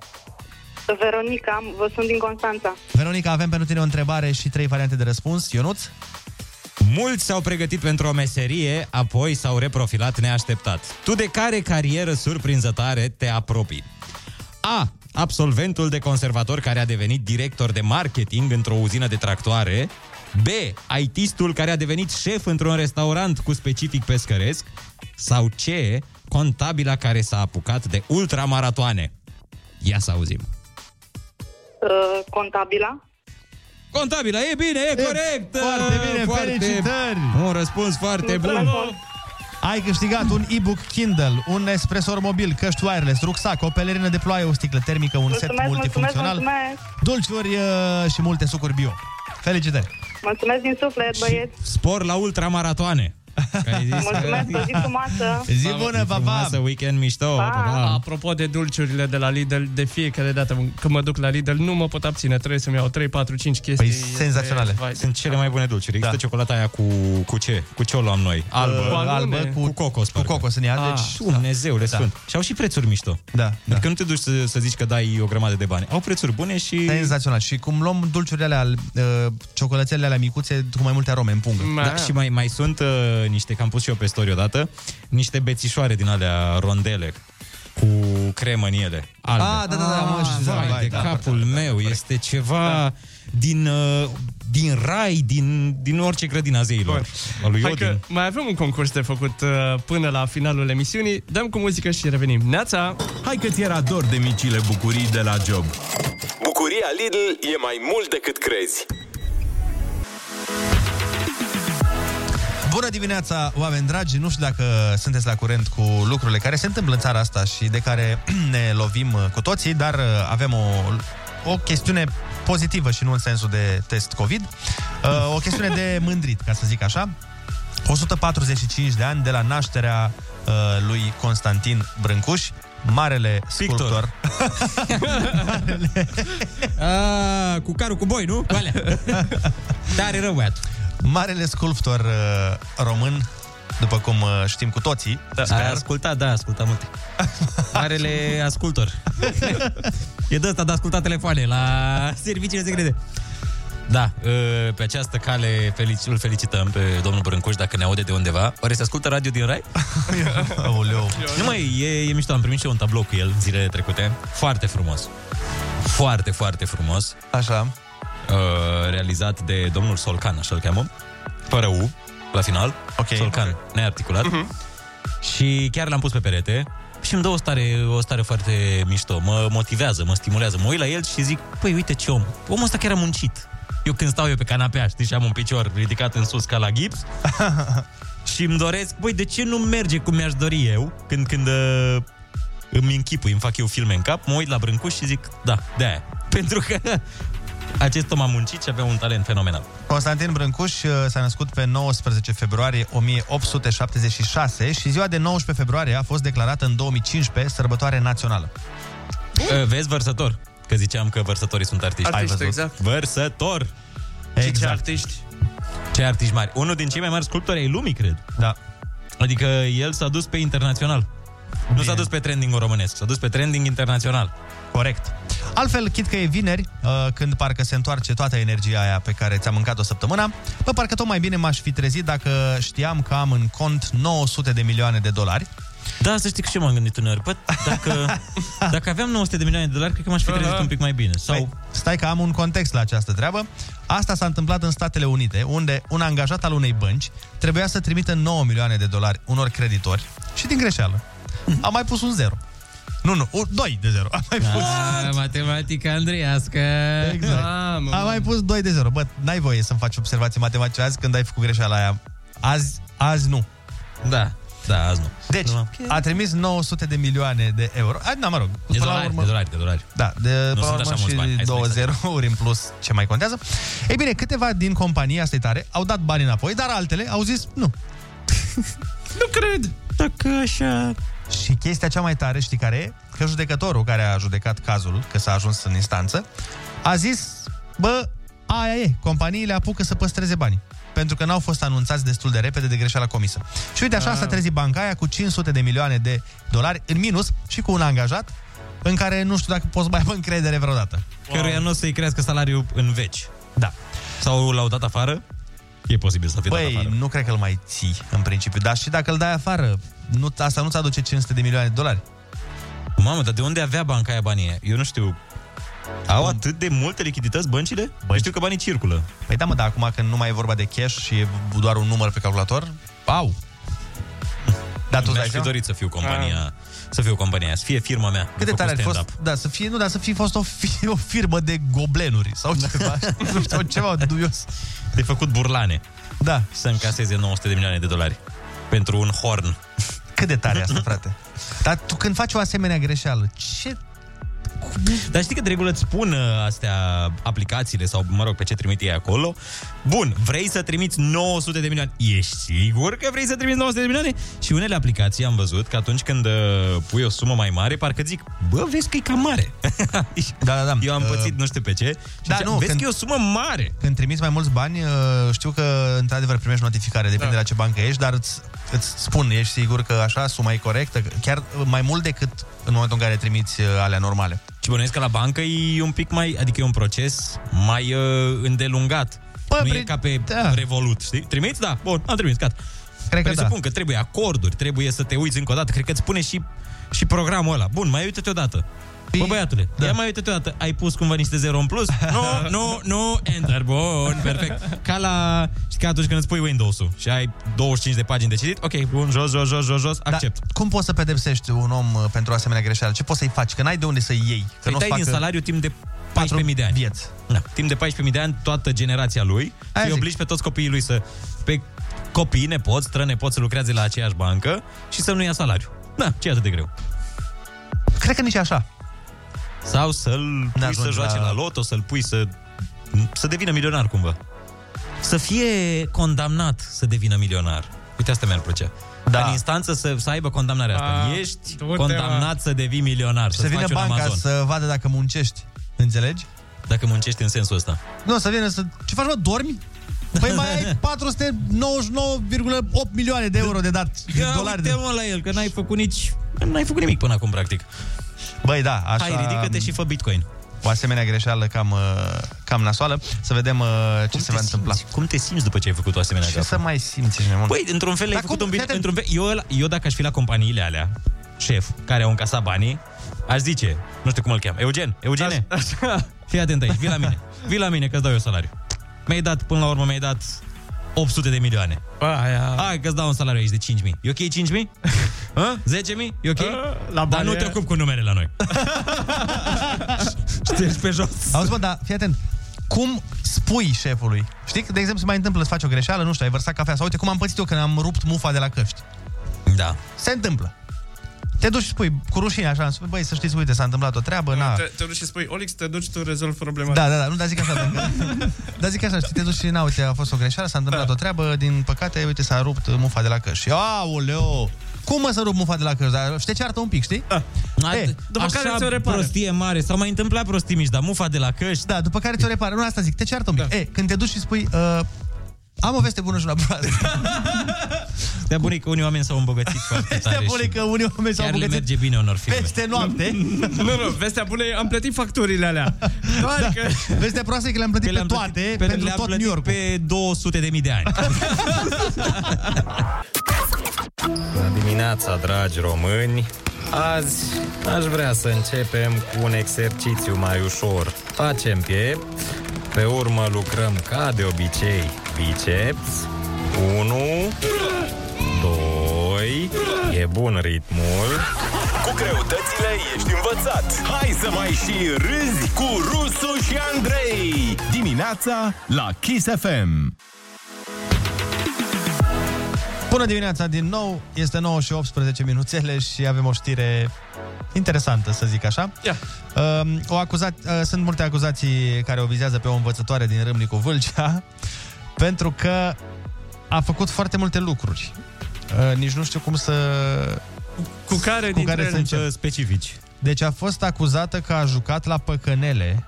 Veronica, vă sunt din Constanța. Veronica, avem pentru tine o întrebare și trei variante de răspuns. Ionuț? Mulți s-au pregătit pentru o meserie, apoi s-au reprofilat neașteptat. Tu de care carieră surprinzătoare te apropii? A. Absolventul de conservator care a devenit director de marketing într-o uzină de tractoare. B. I T-istul care a devenit șef într-un restaurant cu specific pescăresc. Sau C. Contabila care s-a apucat de ultramaratoane. Ia să auzim. uh, Contabila Contabila, e bine, e, e corect. Foarte bine, foarte... felicitări. Un răspuns foarte bun. Bun. Ai câștigat un e-book Kindle, un espresor mobil, căști wireless, rucsac, o pelerină de ploaie, o sticlă termică, un mulțumesc, set multifuncțional, mulțumesc, mulțumesc. Dulciuri uh, și multe sucuri bio. Felicitări. Mulțumesc din suflet, băieți. Spor la ultramaratoane. Mulțumesc, o zi frumoasă. Zi bună, pa, pa. Weekend mișto. Pa. Pa. Apropo de dulciurile de la Lidl, de fiecare dată când mă duc la Lidl nu mă pot abține, trebuie să-mi iau trei, patru, cinci chestii. Păi senzaționale. Vai, sunt cele mai bune dulciuri. Da. Există ciocolata aia cu, cu ce? Cu ce o luam noi? Albă, cu, albă, cu, cu cocos. Cu cocos în ea, ah, deci Dumnezeule, da. Sunt. Și au și prețuri mișto. Da. Adică da. Nu te duci să, să zici că dai o grămadă de bani. Au prețuri bune și... Senzațional. Și cum luăm dulciurile alea, ciocolățelele alea micuțe cu mai multe arome în pungă. Da, și mai, mai sunt... niște, că am pus și eu pe story odată, niște bețișoare din alea rondele cu cremă în ele. Albe. Ah, da, da, da, mă, ah, vai, vai, de da, capul da, meu, da, este ceva da. din din rai, din din orice grădină a zeilor. Hai că mai avem un concurs de făcut până la finalul emisiunii. Dăm cu muzică și revenim. Neața. Hai că ți era dor de micile bucurii de la job. Bucuria Lidl e mai mult decât crezi. Bună dimineața, oameni dragi! Nu știu dacă sunteți la curent cu lucrurile care se întâmplă în țara asta și de care ne lovim cu toții, dar avem o, o chestiune pozitivă și nu în sensul de test COVID, o chestiune de mândrit, ca să zic așa. o sută patruzeci și cinci de ani de la nașterea lui Constantin Brâncuși, marele sculptor. marele... A, cu carul cu boi, nu? Cu alea. Tare rău, băiat. Marele sculptor uh, român, după cum uh, știm cu toții. Da, ai ascultat, da, ascultat multe. Marele ascultor. E de ăsta de ascultat telefoane la serviciile secrete. Da, uh, pe această cale felici, îl felicităm pe domnul Brâncuși, dacă ne aude de undeva. Oare se ascultă radio din Rai? Aoleu. Nu mai e, e mișto, am primit și eu un tablou cu el zilele trecute. Foarte frumos. Foarte, foarte frumos. Așa. Uh, realizat de domnul Solcan, așa-l cheamă, fără U, la final, okay, Solcan, okay. nearticulat, uh-huh. Și chiar l-am pus pe perete și îmi dă o stare, o stare foarte mișto, mă motivează, mă stimulează, mă uit la el și zic, păi uite ce om, omul ăsta chiar a muncit. Eu când stau eu pe canapea, știi, și am un picior ridicat în sus ca la gips, și îmi doresc, băi, de ce nu merge cum mi-aș dori eu, când, când uh, îmi închipui, îmi fac eu filme în cap, mă uit la Brâncuș și zic, da, de-aia, pentru că... Acest om a muncit și avea un talent fenomenal. Constantin Brâncuș s-a născut pe nouăsprezece februarie o mie opt sute șaptezeci și șase și ziua de nouăsprezece februarie a fost declarată în două mii cincisprezece sărbătoare națională. Vezi, vărsător? Că ziceam că vărsătorii sunt artiști. Artiști, exact. Vărsător! Exact. Și ce artiști? Ce artiști mari. Unul din cei mai mari sculptori ai lumii, cred. Da. Adică el s-a dus pe internațional. Bine. Nu s-a dus pe trending-ul românesc, s-a dus pe trending internațional. Corect. Altfel, chit că e vineri, uh, când parcă se întoarce toată energia aia pe care ți-a mâncat-o săptămâna, bă, parcă tot mai bine m-aș fi trezit dacă știam că am în cont nouă sute de milioane de dolari. Da, să știi că și eu m-am gândit uneori. Bă, dacă, dacă aveam nouă sute de milioane de dolari, cred că m-aș fi trezit un pic mai bine. Sau... Păi, stai că am un context la această treabă. Asta s-a întâmplat în Statele Unite, unde un angajat al unei bănci trebuia să trimită nouă milioane de dolari unor creditori și din greșeală a mai pus un zero. Nu, nu, doi de zero. Am mai pus... A, matematica andreiască. Exact. Am mai pus doi de zero. Bă, n-ai voie să-mi faci observații matematice azi când ai făcut greșeala aia. Azi, azi nu. Da, da, azi nu. Deci, a trimis nouă sute de milioane de euro. Hai, da, mă rog. De dolari, urmă... de dolari, de dolari. Da, de nu sunt așa mulți bani. Două zerouri în plus, ce mai contează. Ei bine, câteva din companii, asta e tare, au dat bani înapoi, dar altele au zis nu. Nu cred. Dacă așa... Și chestia cea mai tare, știi care e? Că judecătorul care a judecat cazul, că s-a ajuns în instanță, a zis, bă, aia e, companiile apucă să păstreze banii, pentru că n-au fost anunțați destul de repede de greșeala comisă. Și uite așa a. s-a trezit banca aia cu cinci sute de milioane de dolari în minus și cu un angajat în care nu știu dacă poți mai avea încredere vreodată. Wow. Căruia nu o să-i crească salariul în veci. Da. Sau l-au dat afară? E posibil să fie dat afară. Băi, nu cred că îl mai ții în principiu, dar și dacă îl dai afară, nu, asta nu-ți aduce cinci sute de milioane de dolari. Mamă, dar de unde avea banca aia banii? Eu nu știu. Au Bun. atât de multe lichidități băncile? Băi, știu că banii circulă. Păi da, mă, dar acum când nu mai e vorba de cash și e doar un număr pe calculator, au. Dar tu mi-aș fi dorit să fiu compania a. Să fiu compania, să fie firma mea. Cât de tare ar fost, da, să fie, nu, dar să fie fost o, fi, o firmă de goblenuri sau ceva, nu știu, ceva dubios. De făcut burlane. Da. Să încaseze nouă sute de milioane de dolari pentru un horn. Cât de tare asta, frate. Dar tu când faci o asemenea greșeală, ce... Dar știi că de regulă îți spun astea aplicațiile sau, mă rog, pe ce trimite ei acolo. Bun, vrei să trimiți nouă sute de milioane? Ești sigur că vrei să trimiți nouă sute de milioane? Și unele aplicații am văzut că atunci când pui o sumă mai mare, parcă zic, bă, vezi că e cam mare. Da, da, da. Eu am pățit uh, nu știu pe ce. Și da, zicea, nu, vezi când, că e o sumă mare. Când trimiți mai mulți bani, știu că într-adevăr primești notificare, depinde da. de la ce bancă ești, dar îți, îți spun, ești sigur că așa suma e corectă, chiar mai mult decât în momentul în care trimiți alea normale. Și bănuiesc că la bancă e un pic mai... Adică e un proces mai uh, îndelungat. Bă, nu pre... e ca pe da. Revolut, știi? Trimiți? Da. Bun, am trimis, gata. Cred că presupun da. că trebuie acorduri, trebuie să te uiți încă o dată. Cred că îți pune și, și programul ăla. Bun, mai uite-te odată. Bă, băiatule, da. ia mai uite-te odată. Ai pus cumva niște zero în plus? Nu, nu, nu, enter. Bun, perfect. Ca la... Știi că atunci când îți pui Windows-ul și ai douăzeci și cinci de pagini de citit, ok, bun, jos, jos, jos, jos, jos, accept. Dar cum poți să pedepsești un om pentru asemenea greșeală? Ce poți să-i faci? Că n-ai de unde să-i iei. Că păi dai din salariu timp de paisprezece mii de ani. Vieți. Da. Timp de paisprezece mii de ani, toată generația lui. Îi obligi pe toți copiii lui să... Pe Copii, nepoți, strănepoți să lucreze la aceeași bancă și să nu ia salariu. Da, ce atât de greu? Cred că nici așa. Sau să-l pui să joace la... la loto, să-l pui să... să devină milionar cumva. Să fie condamnat să devină milionar. Uite, asta mi-ar plăcea. Da. În instanță să, să aibă condamnarea asta. A, Ești condamnat să devii milionar. Să vină banca să vadă dacă muncești. Înțelegi? Dacă muncești în sensul ăsta. Nu, să vină să... Ce faci, mă? Dormi? Păi mai ai patru sute nouăzeci și nouă virgulă opt milioane de euro de dat. Ia uite-mă de... la el, că n-ai făcut nici... N-ai făcut nimic până acum, practic. Băi, da, așa... Hai, ridică-te și fă Bitcoin. O asemenea greșeală cam, cam nasoală. Să vedem uh, ce cum se va simți? întâmpla. Cum te simți după ce ai făcut o asemenea greșeală? Ce să mai simți? Păi, într-un fel, ai făcut un bine... Într-un fel, eu, eu, dacă aș fi la companiile alea, șef, care au încasat banii, aș zice, nu știu cum îl cheamă, Eugen, Eugene, fii atent aici, vii la mine, vii la mine că-ți dau eu salariu. Mi-ai dat, până la urmă, mi-ai dat opt sute de milioane. Aia. Hai că-ți dau un salariu aici de cinci mii. E ok cinci mii? A? zece mii? E ok? A, la dar nu te ocupi cu numere la noi. Știi pe jos. Auzi, bă, dar fii atent. Cum spui șefului? Știi că, de exemplu, se mai întâmplă să faci o greșeală, nu știu, ai vărsat cafea sau uite cum am pățit eu că am rupt mufa de la căști. Da. Se întâmplă. Te duci și spui, cu rușine așa, spui, băi, să știți, uite, s-a întâmplat o treabă, na. Te, te duci și spui, Olix, te duci, tu rezolvi problema. Da, da, da, nu, dar zic așa, dar zic așa, știi, te duci și, na, uite, a fost o greșeală, s-a întâmplat da. o treabă, din păcate, uite, s-a rupt mufa de la căști. Aoleo! Cum mă să rup mufa de la căști? Dar știi, ceartă un pic, știi? Da. E, după așa care ți-o repară. Prostie mare, s-au mai întâmplat prostii mici, dar mufa de la căști... Da, după care ți-o repară, nu, asta zic, te ceartă un pic. Da. E, când te duci și spui... Uh, Am o veste bună și una proastă. Stea bunic că unii oameni s-au îmbogățit foarte tare. Stea bunic că unii oameni s-au îmbogățit. Chiar le merge bine unor filme. Peste noapte. Nu, nu, vestea bună e am plătit facturile alea. Doar da. că... Vestea proastă e că le-am plătit pe, pe toate, pe pentru le-am tot New York. Pe două sute de mii de ani. Bună dimineața, dragi români. Azi aș vrea să începem cu un exercițiu mai ușor. Facem piept. Pe urmă lucrăm ca de obicei biceps. unu, doi, e bun ritmul. Cu greutățile ești învățat. Hai să mai și râzi cu Rusu și Andrei. Dimineața la Kiss F M. Bună dimineața din nou, este nouă și optsprezece minuțele și avem o știre interesantă, să zic așa. Yeah. Uh, o acuzat, uh, sunt multe acuzații care o vizează pe o învățătoare din Râmnicu Vâlcea, pentru că a făcut foarte multe lucruri. Uh, nici nu știu cum să... Cu care cu dintre care să specifici. Deci a fost acuzată că a jucat la păcănele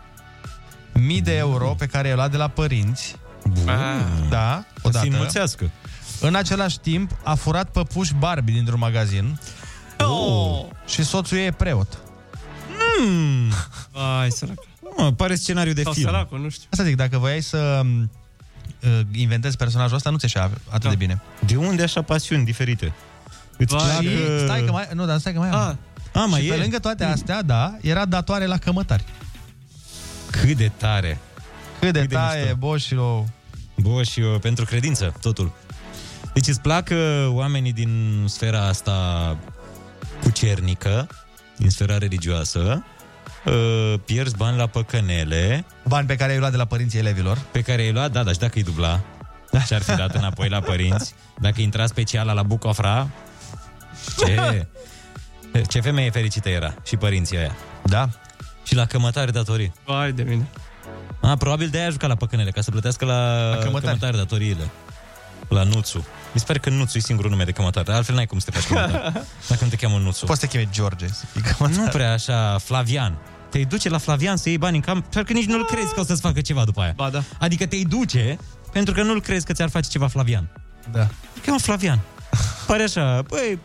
mii de euro pe care i-a luat de la părinți. Bun. Da, odată. Să-i înmulțească. În același timp, a furat păpuși Barbie dintr-un magazin. Oh. Și soțul ei e preot. Mm. Ai, sărac. Mă, pare scenariu de sau film. Săracul, nu știu. Asta zic, dacă voiai să uh, inventezi personajul ăsta, nu ți-ești atât da. de bine. De unde așa pasiuni diferite? Îți clar... și... Stai că mai... Nu, dar stai că mai am. A, mai și e. Pe lângă toate astea, da, era datoare la cămătari. Cât de tare. Cât de, Cât de tare, Boșio. Boșio, pentru credință, totul. Deci îți plac uh, oamenii din sfera asta cucernică, din sfera religioasă, uh, pierzi bani la păcănele. Bani pe care i-ai luat de la părinții elevilor. Pe care i-ai luat, da, dar și dacă îi dubla, și-ar fi dat înapoi la părinți. Dacă intra speciala la Bucofra, ce, ce femeie fericită era și părinții aia. Da. Și la cămătare datorii. Vai de mine. A, probabil de-aia a jucat la păcănele, ca să plătească la, la cămătare. cămătare datoriile. La Nuțu. Mi se pare că Nuțu e singurul nume de cămătare. Altfel n-ai cum să te faci cămătare. Dacă nu te cheamă Nuțu. Poți să te cheme George. Nu prea așa, Flavian. Te-i duce la Flavian să iei bani în cam, chiar că nici nu-l crezi că o să-ți facă ceva după aia. Ba, da. Adică te-i duce pentru că nu-l crezi că ți-ar face ceva Flavian. Da. Că e un Flavian. Pare așa, băi...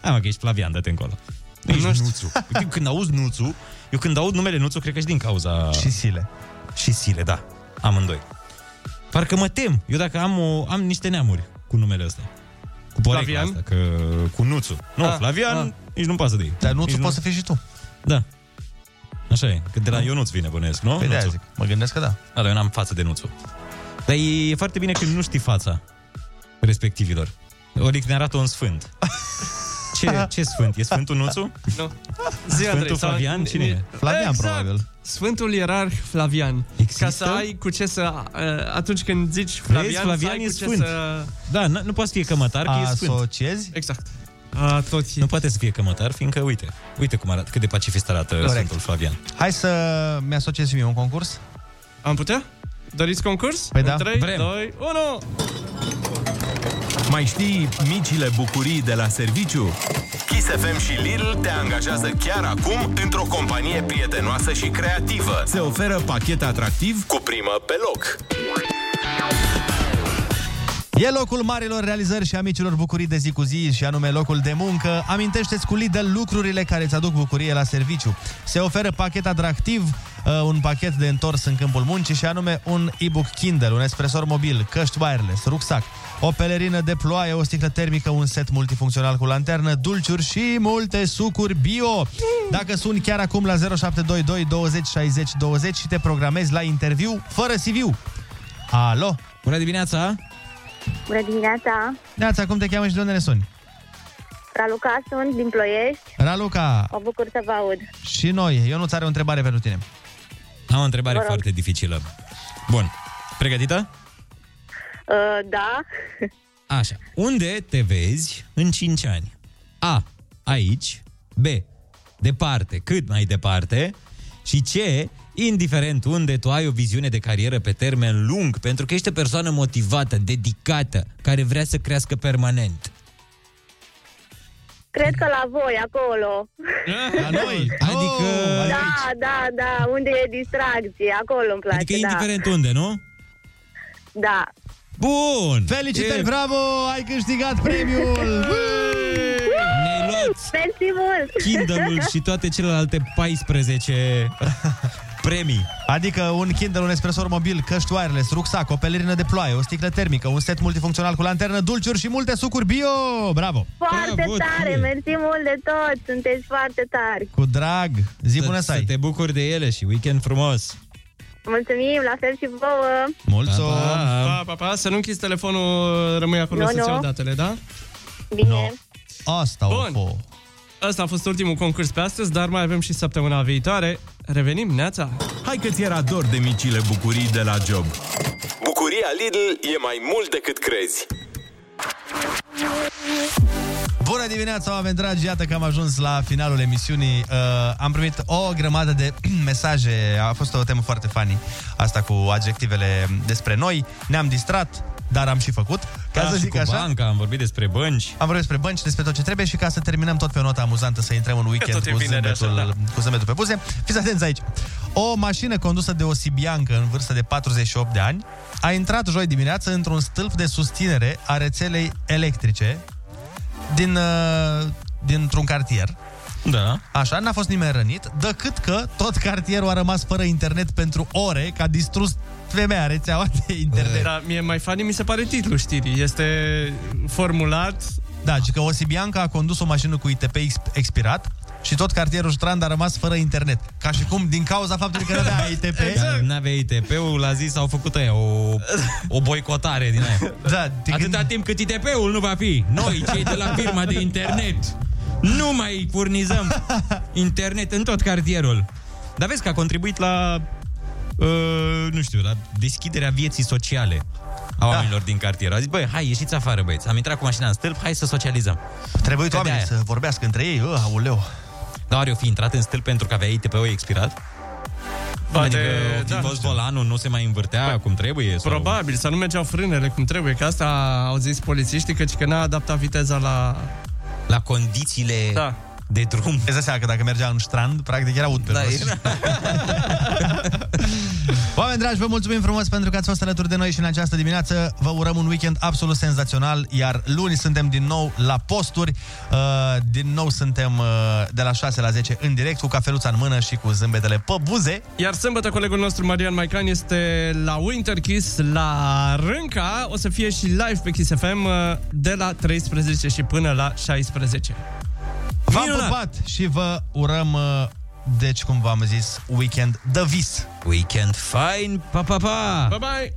Hai mă că ești Flavian, dă-te încolo. Nu ești Nuțu. Când auzi Nuțu, eu când aud numele Nuțu, cred că și din cauza... Și Sile. Și Sile, da. Amândoi. Parcă mă tem. Eu dacă am, o, am niște neamuri cu numele ăsta. Cu porecla asta. Că, cu Nuțu. Nu, a, Flavian, a. nici nu-mi pasă de ei. Dar Nuțu poți să fii și tu. Da. Așa e. Că de la Ionuț vine, bănuiesc, nu? Păi de-aia zic. Mă gândesc că da. Da, dar eu n-am față de Nuțu. Dar e, e foarte bine când nu știi fața respectivilor. Olix ne arată un sfânt. Ce, ce sfânt? E Sfântul Nuțu? Nu. Zi, Andrei, Sfântul Flavian? Sau... Cine e? Flavian, exact. Probabil. Sfântul Ierarh Flavian. Există? Ca să ai cu ce să... Atunci când zici Flavian, crezi, Flavian e sfânt. Să... Da, nu, nu poate să fie cămătar, că e sfânt. Asociezi? Exact. A, toți. Nu poate să fie cămătar, fiindcă, uite, uite cum arată, cât de pacifist arată Corect. Sfântul Flavian. Hai să mi-asociez eu un concurs. Am putea? Doriți concurs? Păi da. trei, doi, unu... Mai știi micile bucurii de la serviciu? Kiss F M și Lidl te angajează chiar acum într-o companie prietenoasă și creativă. Se oferă pachet atractiv cu primă pe loc. E locul marilor realizări și a micilor bucurii de zi cu zi, și anume locul de muncă. Amintește-ți cu Lidl lucrurile care îți aduc bucurie la serviciu. Se oferă pachet atractiv, un pachet de întors în câmpul muncii, și anume un e-book Kindle, un espresor mobil, căști wireless, rucsac, o pelerină de ploaie, o sticlă termică, un set multifuncțional cu lanternă, dulciuri și multe sucuri bio. Dacă suni chiar acum la zero șapte doi doi douăzeci șaizeci douăzeci și te programezi la interviu fără C V. Alo? Bună dimineața! Bună dimineața! Neața, cum te cheamă și de unde ne suni? Raluca sunt, din Ploiești. Raluca! Mă bucur să vă aud. Și noi. Eu nu-ți are o întrebare pentru tine. Am o întrebare foarte dificilă. Bun. Pregătită? Uh, da. Așa. Unde te vezi în cinci ani? A. Aici. B. Departe. Cât mai departe. Și C. Indiferent unde, tu ai o viziune de carieră pe termen lung, pentru că ești o persoană motivată, dedicată, care vrea să crească permanent. Cred că la voi, acolo. La noi? Adică... Oh, da, da, da, unde e distracție, acolo îmi place, adică indiferent da. Unde, nu? Da. Bun! Felicitări, e... bravo, ai câștigat premiul! Ne-ai luat Kindle-ul și toate celelalte paisprezece... premii. Adică un Kindle, un espresor mobil, căști wireless, rucsac, o pelerină de ploaie, o sticlă termică, un set multifuncțional cu lanternă, dulciuri și multe sucuri bio! Bravo! Foarte bravo, tare! Tine. Mersi mult de tot! Sunteți foarte tari! Cu drag! Zi bună să ai! Să te bucuri de ele și weekend frumos! Mulțumim! La fel și vouă! Mulțumim! Pa, pa, pa! Să nu închizi telefonul, rămâi acolo no, să-ți iau datele, da? Bine! No. Asta Bun. O fă. Ăsta a fost ultimul concurs pe astăzi, dar mai avem și săptămâna viitoare. Revenim, Neața! Hai că ți-era dor de micile bucurii de la job. Bucuria Lidl e mai mult decât crezi. Bună dimineața, oameni dragi! Iată că am ajuns la finalul emisiunii. Uh, am primit o grămadă de mesaje. A fost o temă foarte funny, asta cu adjectivele despre noi. Ne-am distrat, dar am și făcut. Ca da, să zic așa, banca, am vorbit despre bănci. Am vorbit despre bănci, despre tot ce trebuie și ca să terminăm tot pe o notă amuzantă, să intrăm în weekend cu zâmbetul, așa, da. Cu zâmbetul pe buze. Fiți atenți aici. O mașină condusă de o sibiancă în vârstă de patruzeci și opt de ani a intrat joi dimineață într-un stâlp de susținere a rețelei electrice din, dintr-un cartier. Da. Așa, n-a fost nimeni rănit, decât că tot cartierul a rămas fără internet pentru ore, că a distrus femeia rețeaua de internet. Da, mie mai funny mi se pare titlul știrii. Este formulat... Da, și că o sibiancă a condus o mașină cu I T P expirat și tot cartierul Strand a rămas fără internet. Ca și cum, din cauza faptului că n-avea I T P... Exact. N-avea I T P-ul, l-a zis, au făcut aia, o, o boicotare din aia. Da, atâta când... timp cât I T P-ul nu va fi. Noi, cei de la firma de internet... Nu mai furnizăm internet în tot cartierul. Dar vezi că a contribuit la, uh, nu știu, la deschiderea vieții sociale a oamenilor da. Din cartier. A zis, băi, hai, ieșiți afară, băieți. Am intrat cu mașina în stâlp, hai să socializăm. Trebuie oamenii să vorbească între ei, uh, auleu. Dar oare eu fi intrat în stâlp pentru că avea I T P-ul expirat? Poate, adică, da, fost volanul, nu se mai învârtea păi, cum trebuie? Sau... Probabil, să nu mergeau frânele cum trebuie, că asta au zis polițiștii, căci că n-a adaptat viteza la... La condițiile da. De drum. Îți dai seama că dacă mergea în Strand, practic era ud pe da, era. Oameni dragi, vă mulțumim frumos pentru că ați fost alături de noi și în această dimineață. Vă urăm un weekend absolut senzațional, iar luni suntem din nou la posturi. Din nou suntem de la șase la zece în direct, cu cafeluța în mână și cu zâmbetele pe buze. Iar sâmbătă colegul nostru Marian Maican este la Winter Kiss, la Rânca. O să fie și live pe Kiss F M de la treisprezece și până la șaisprezece. V-am pupat și vă urăm, deci, cum v-am zis, weekend de vis. Weekend fain, pa, pa, pa! Bye, bye!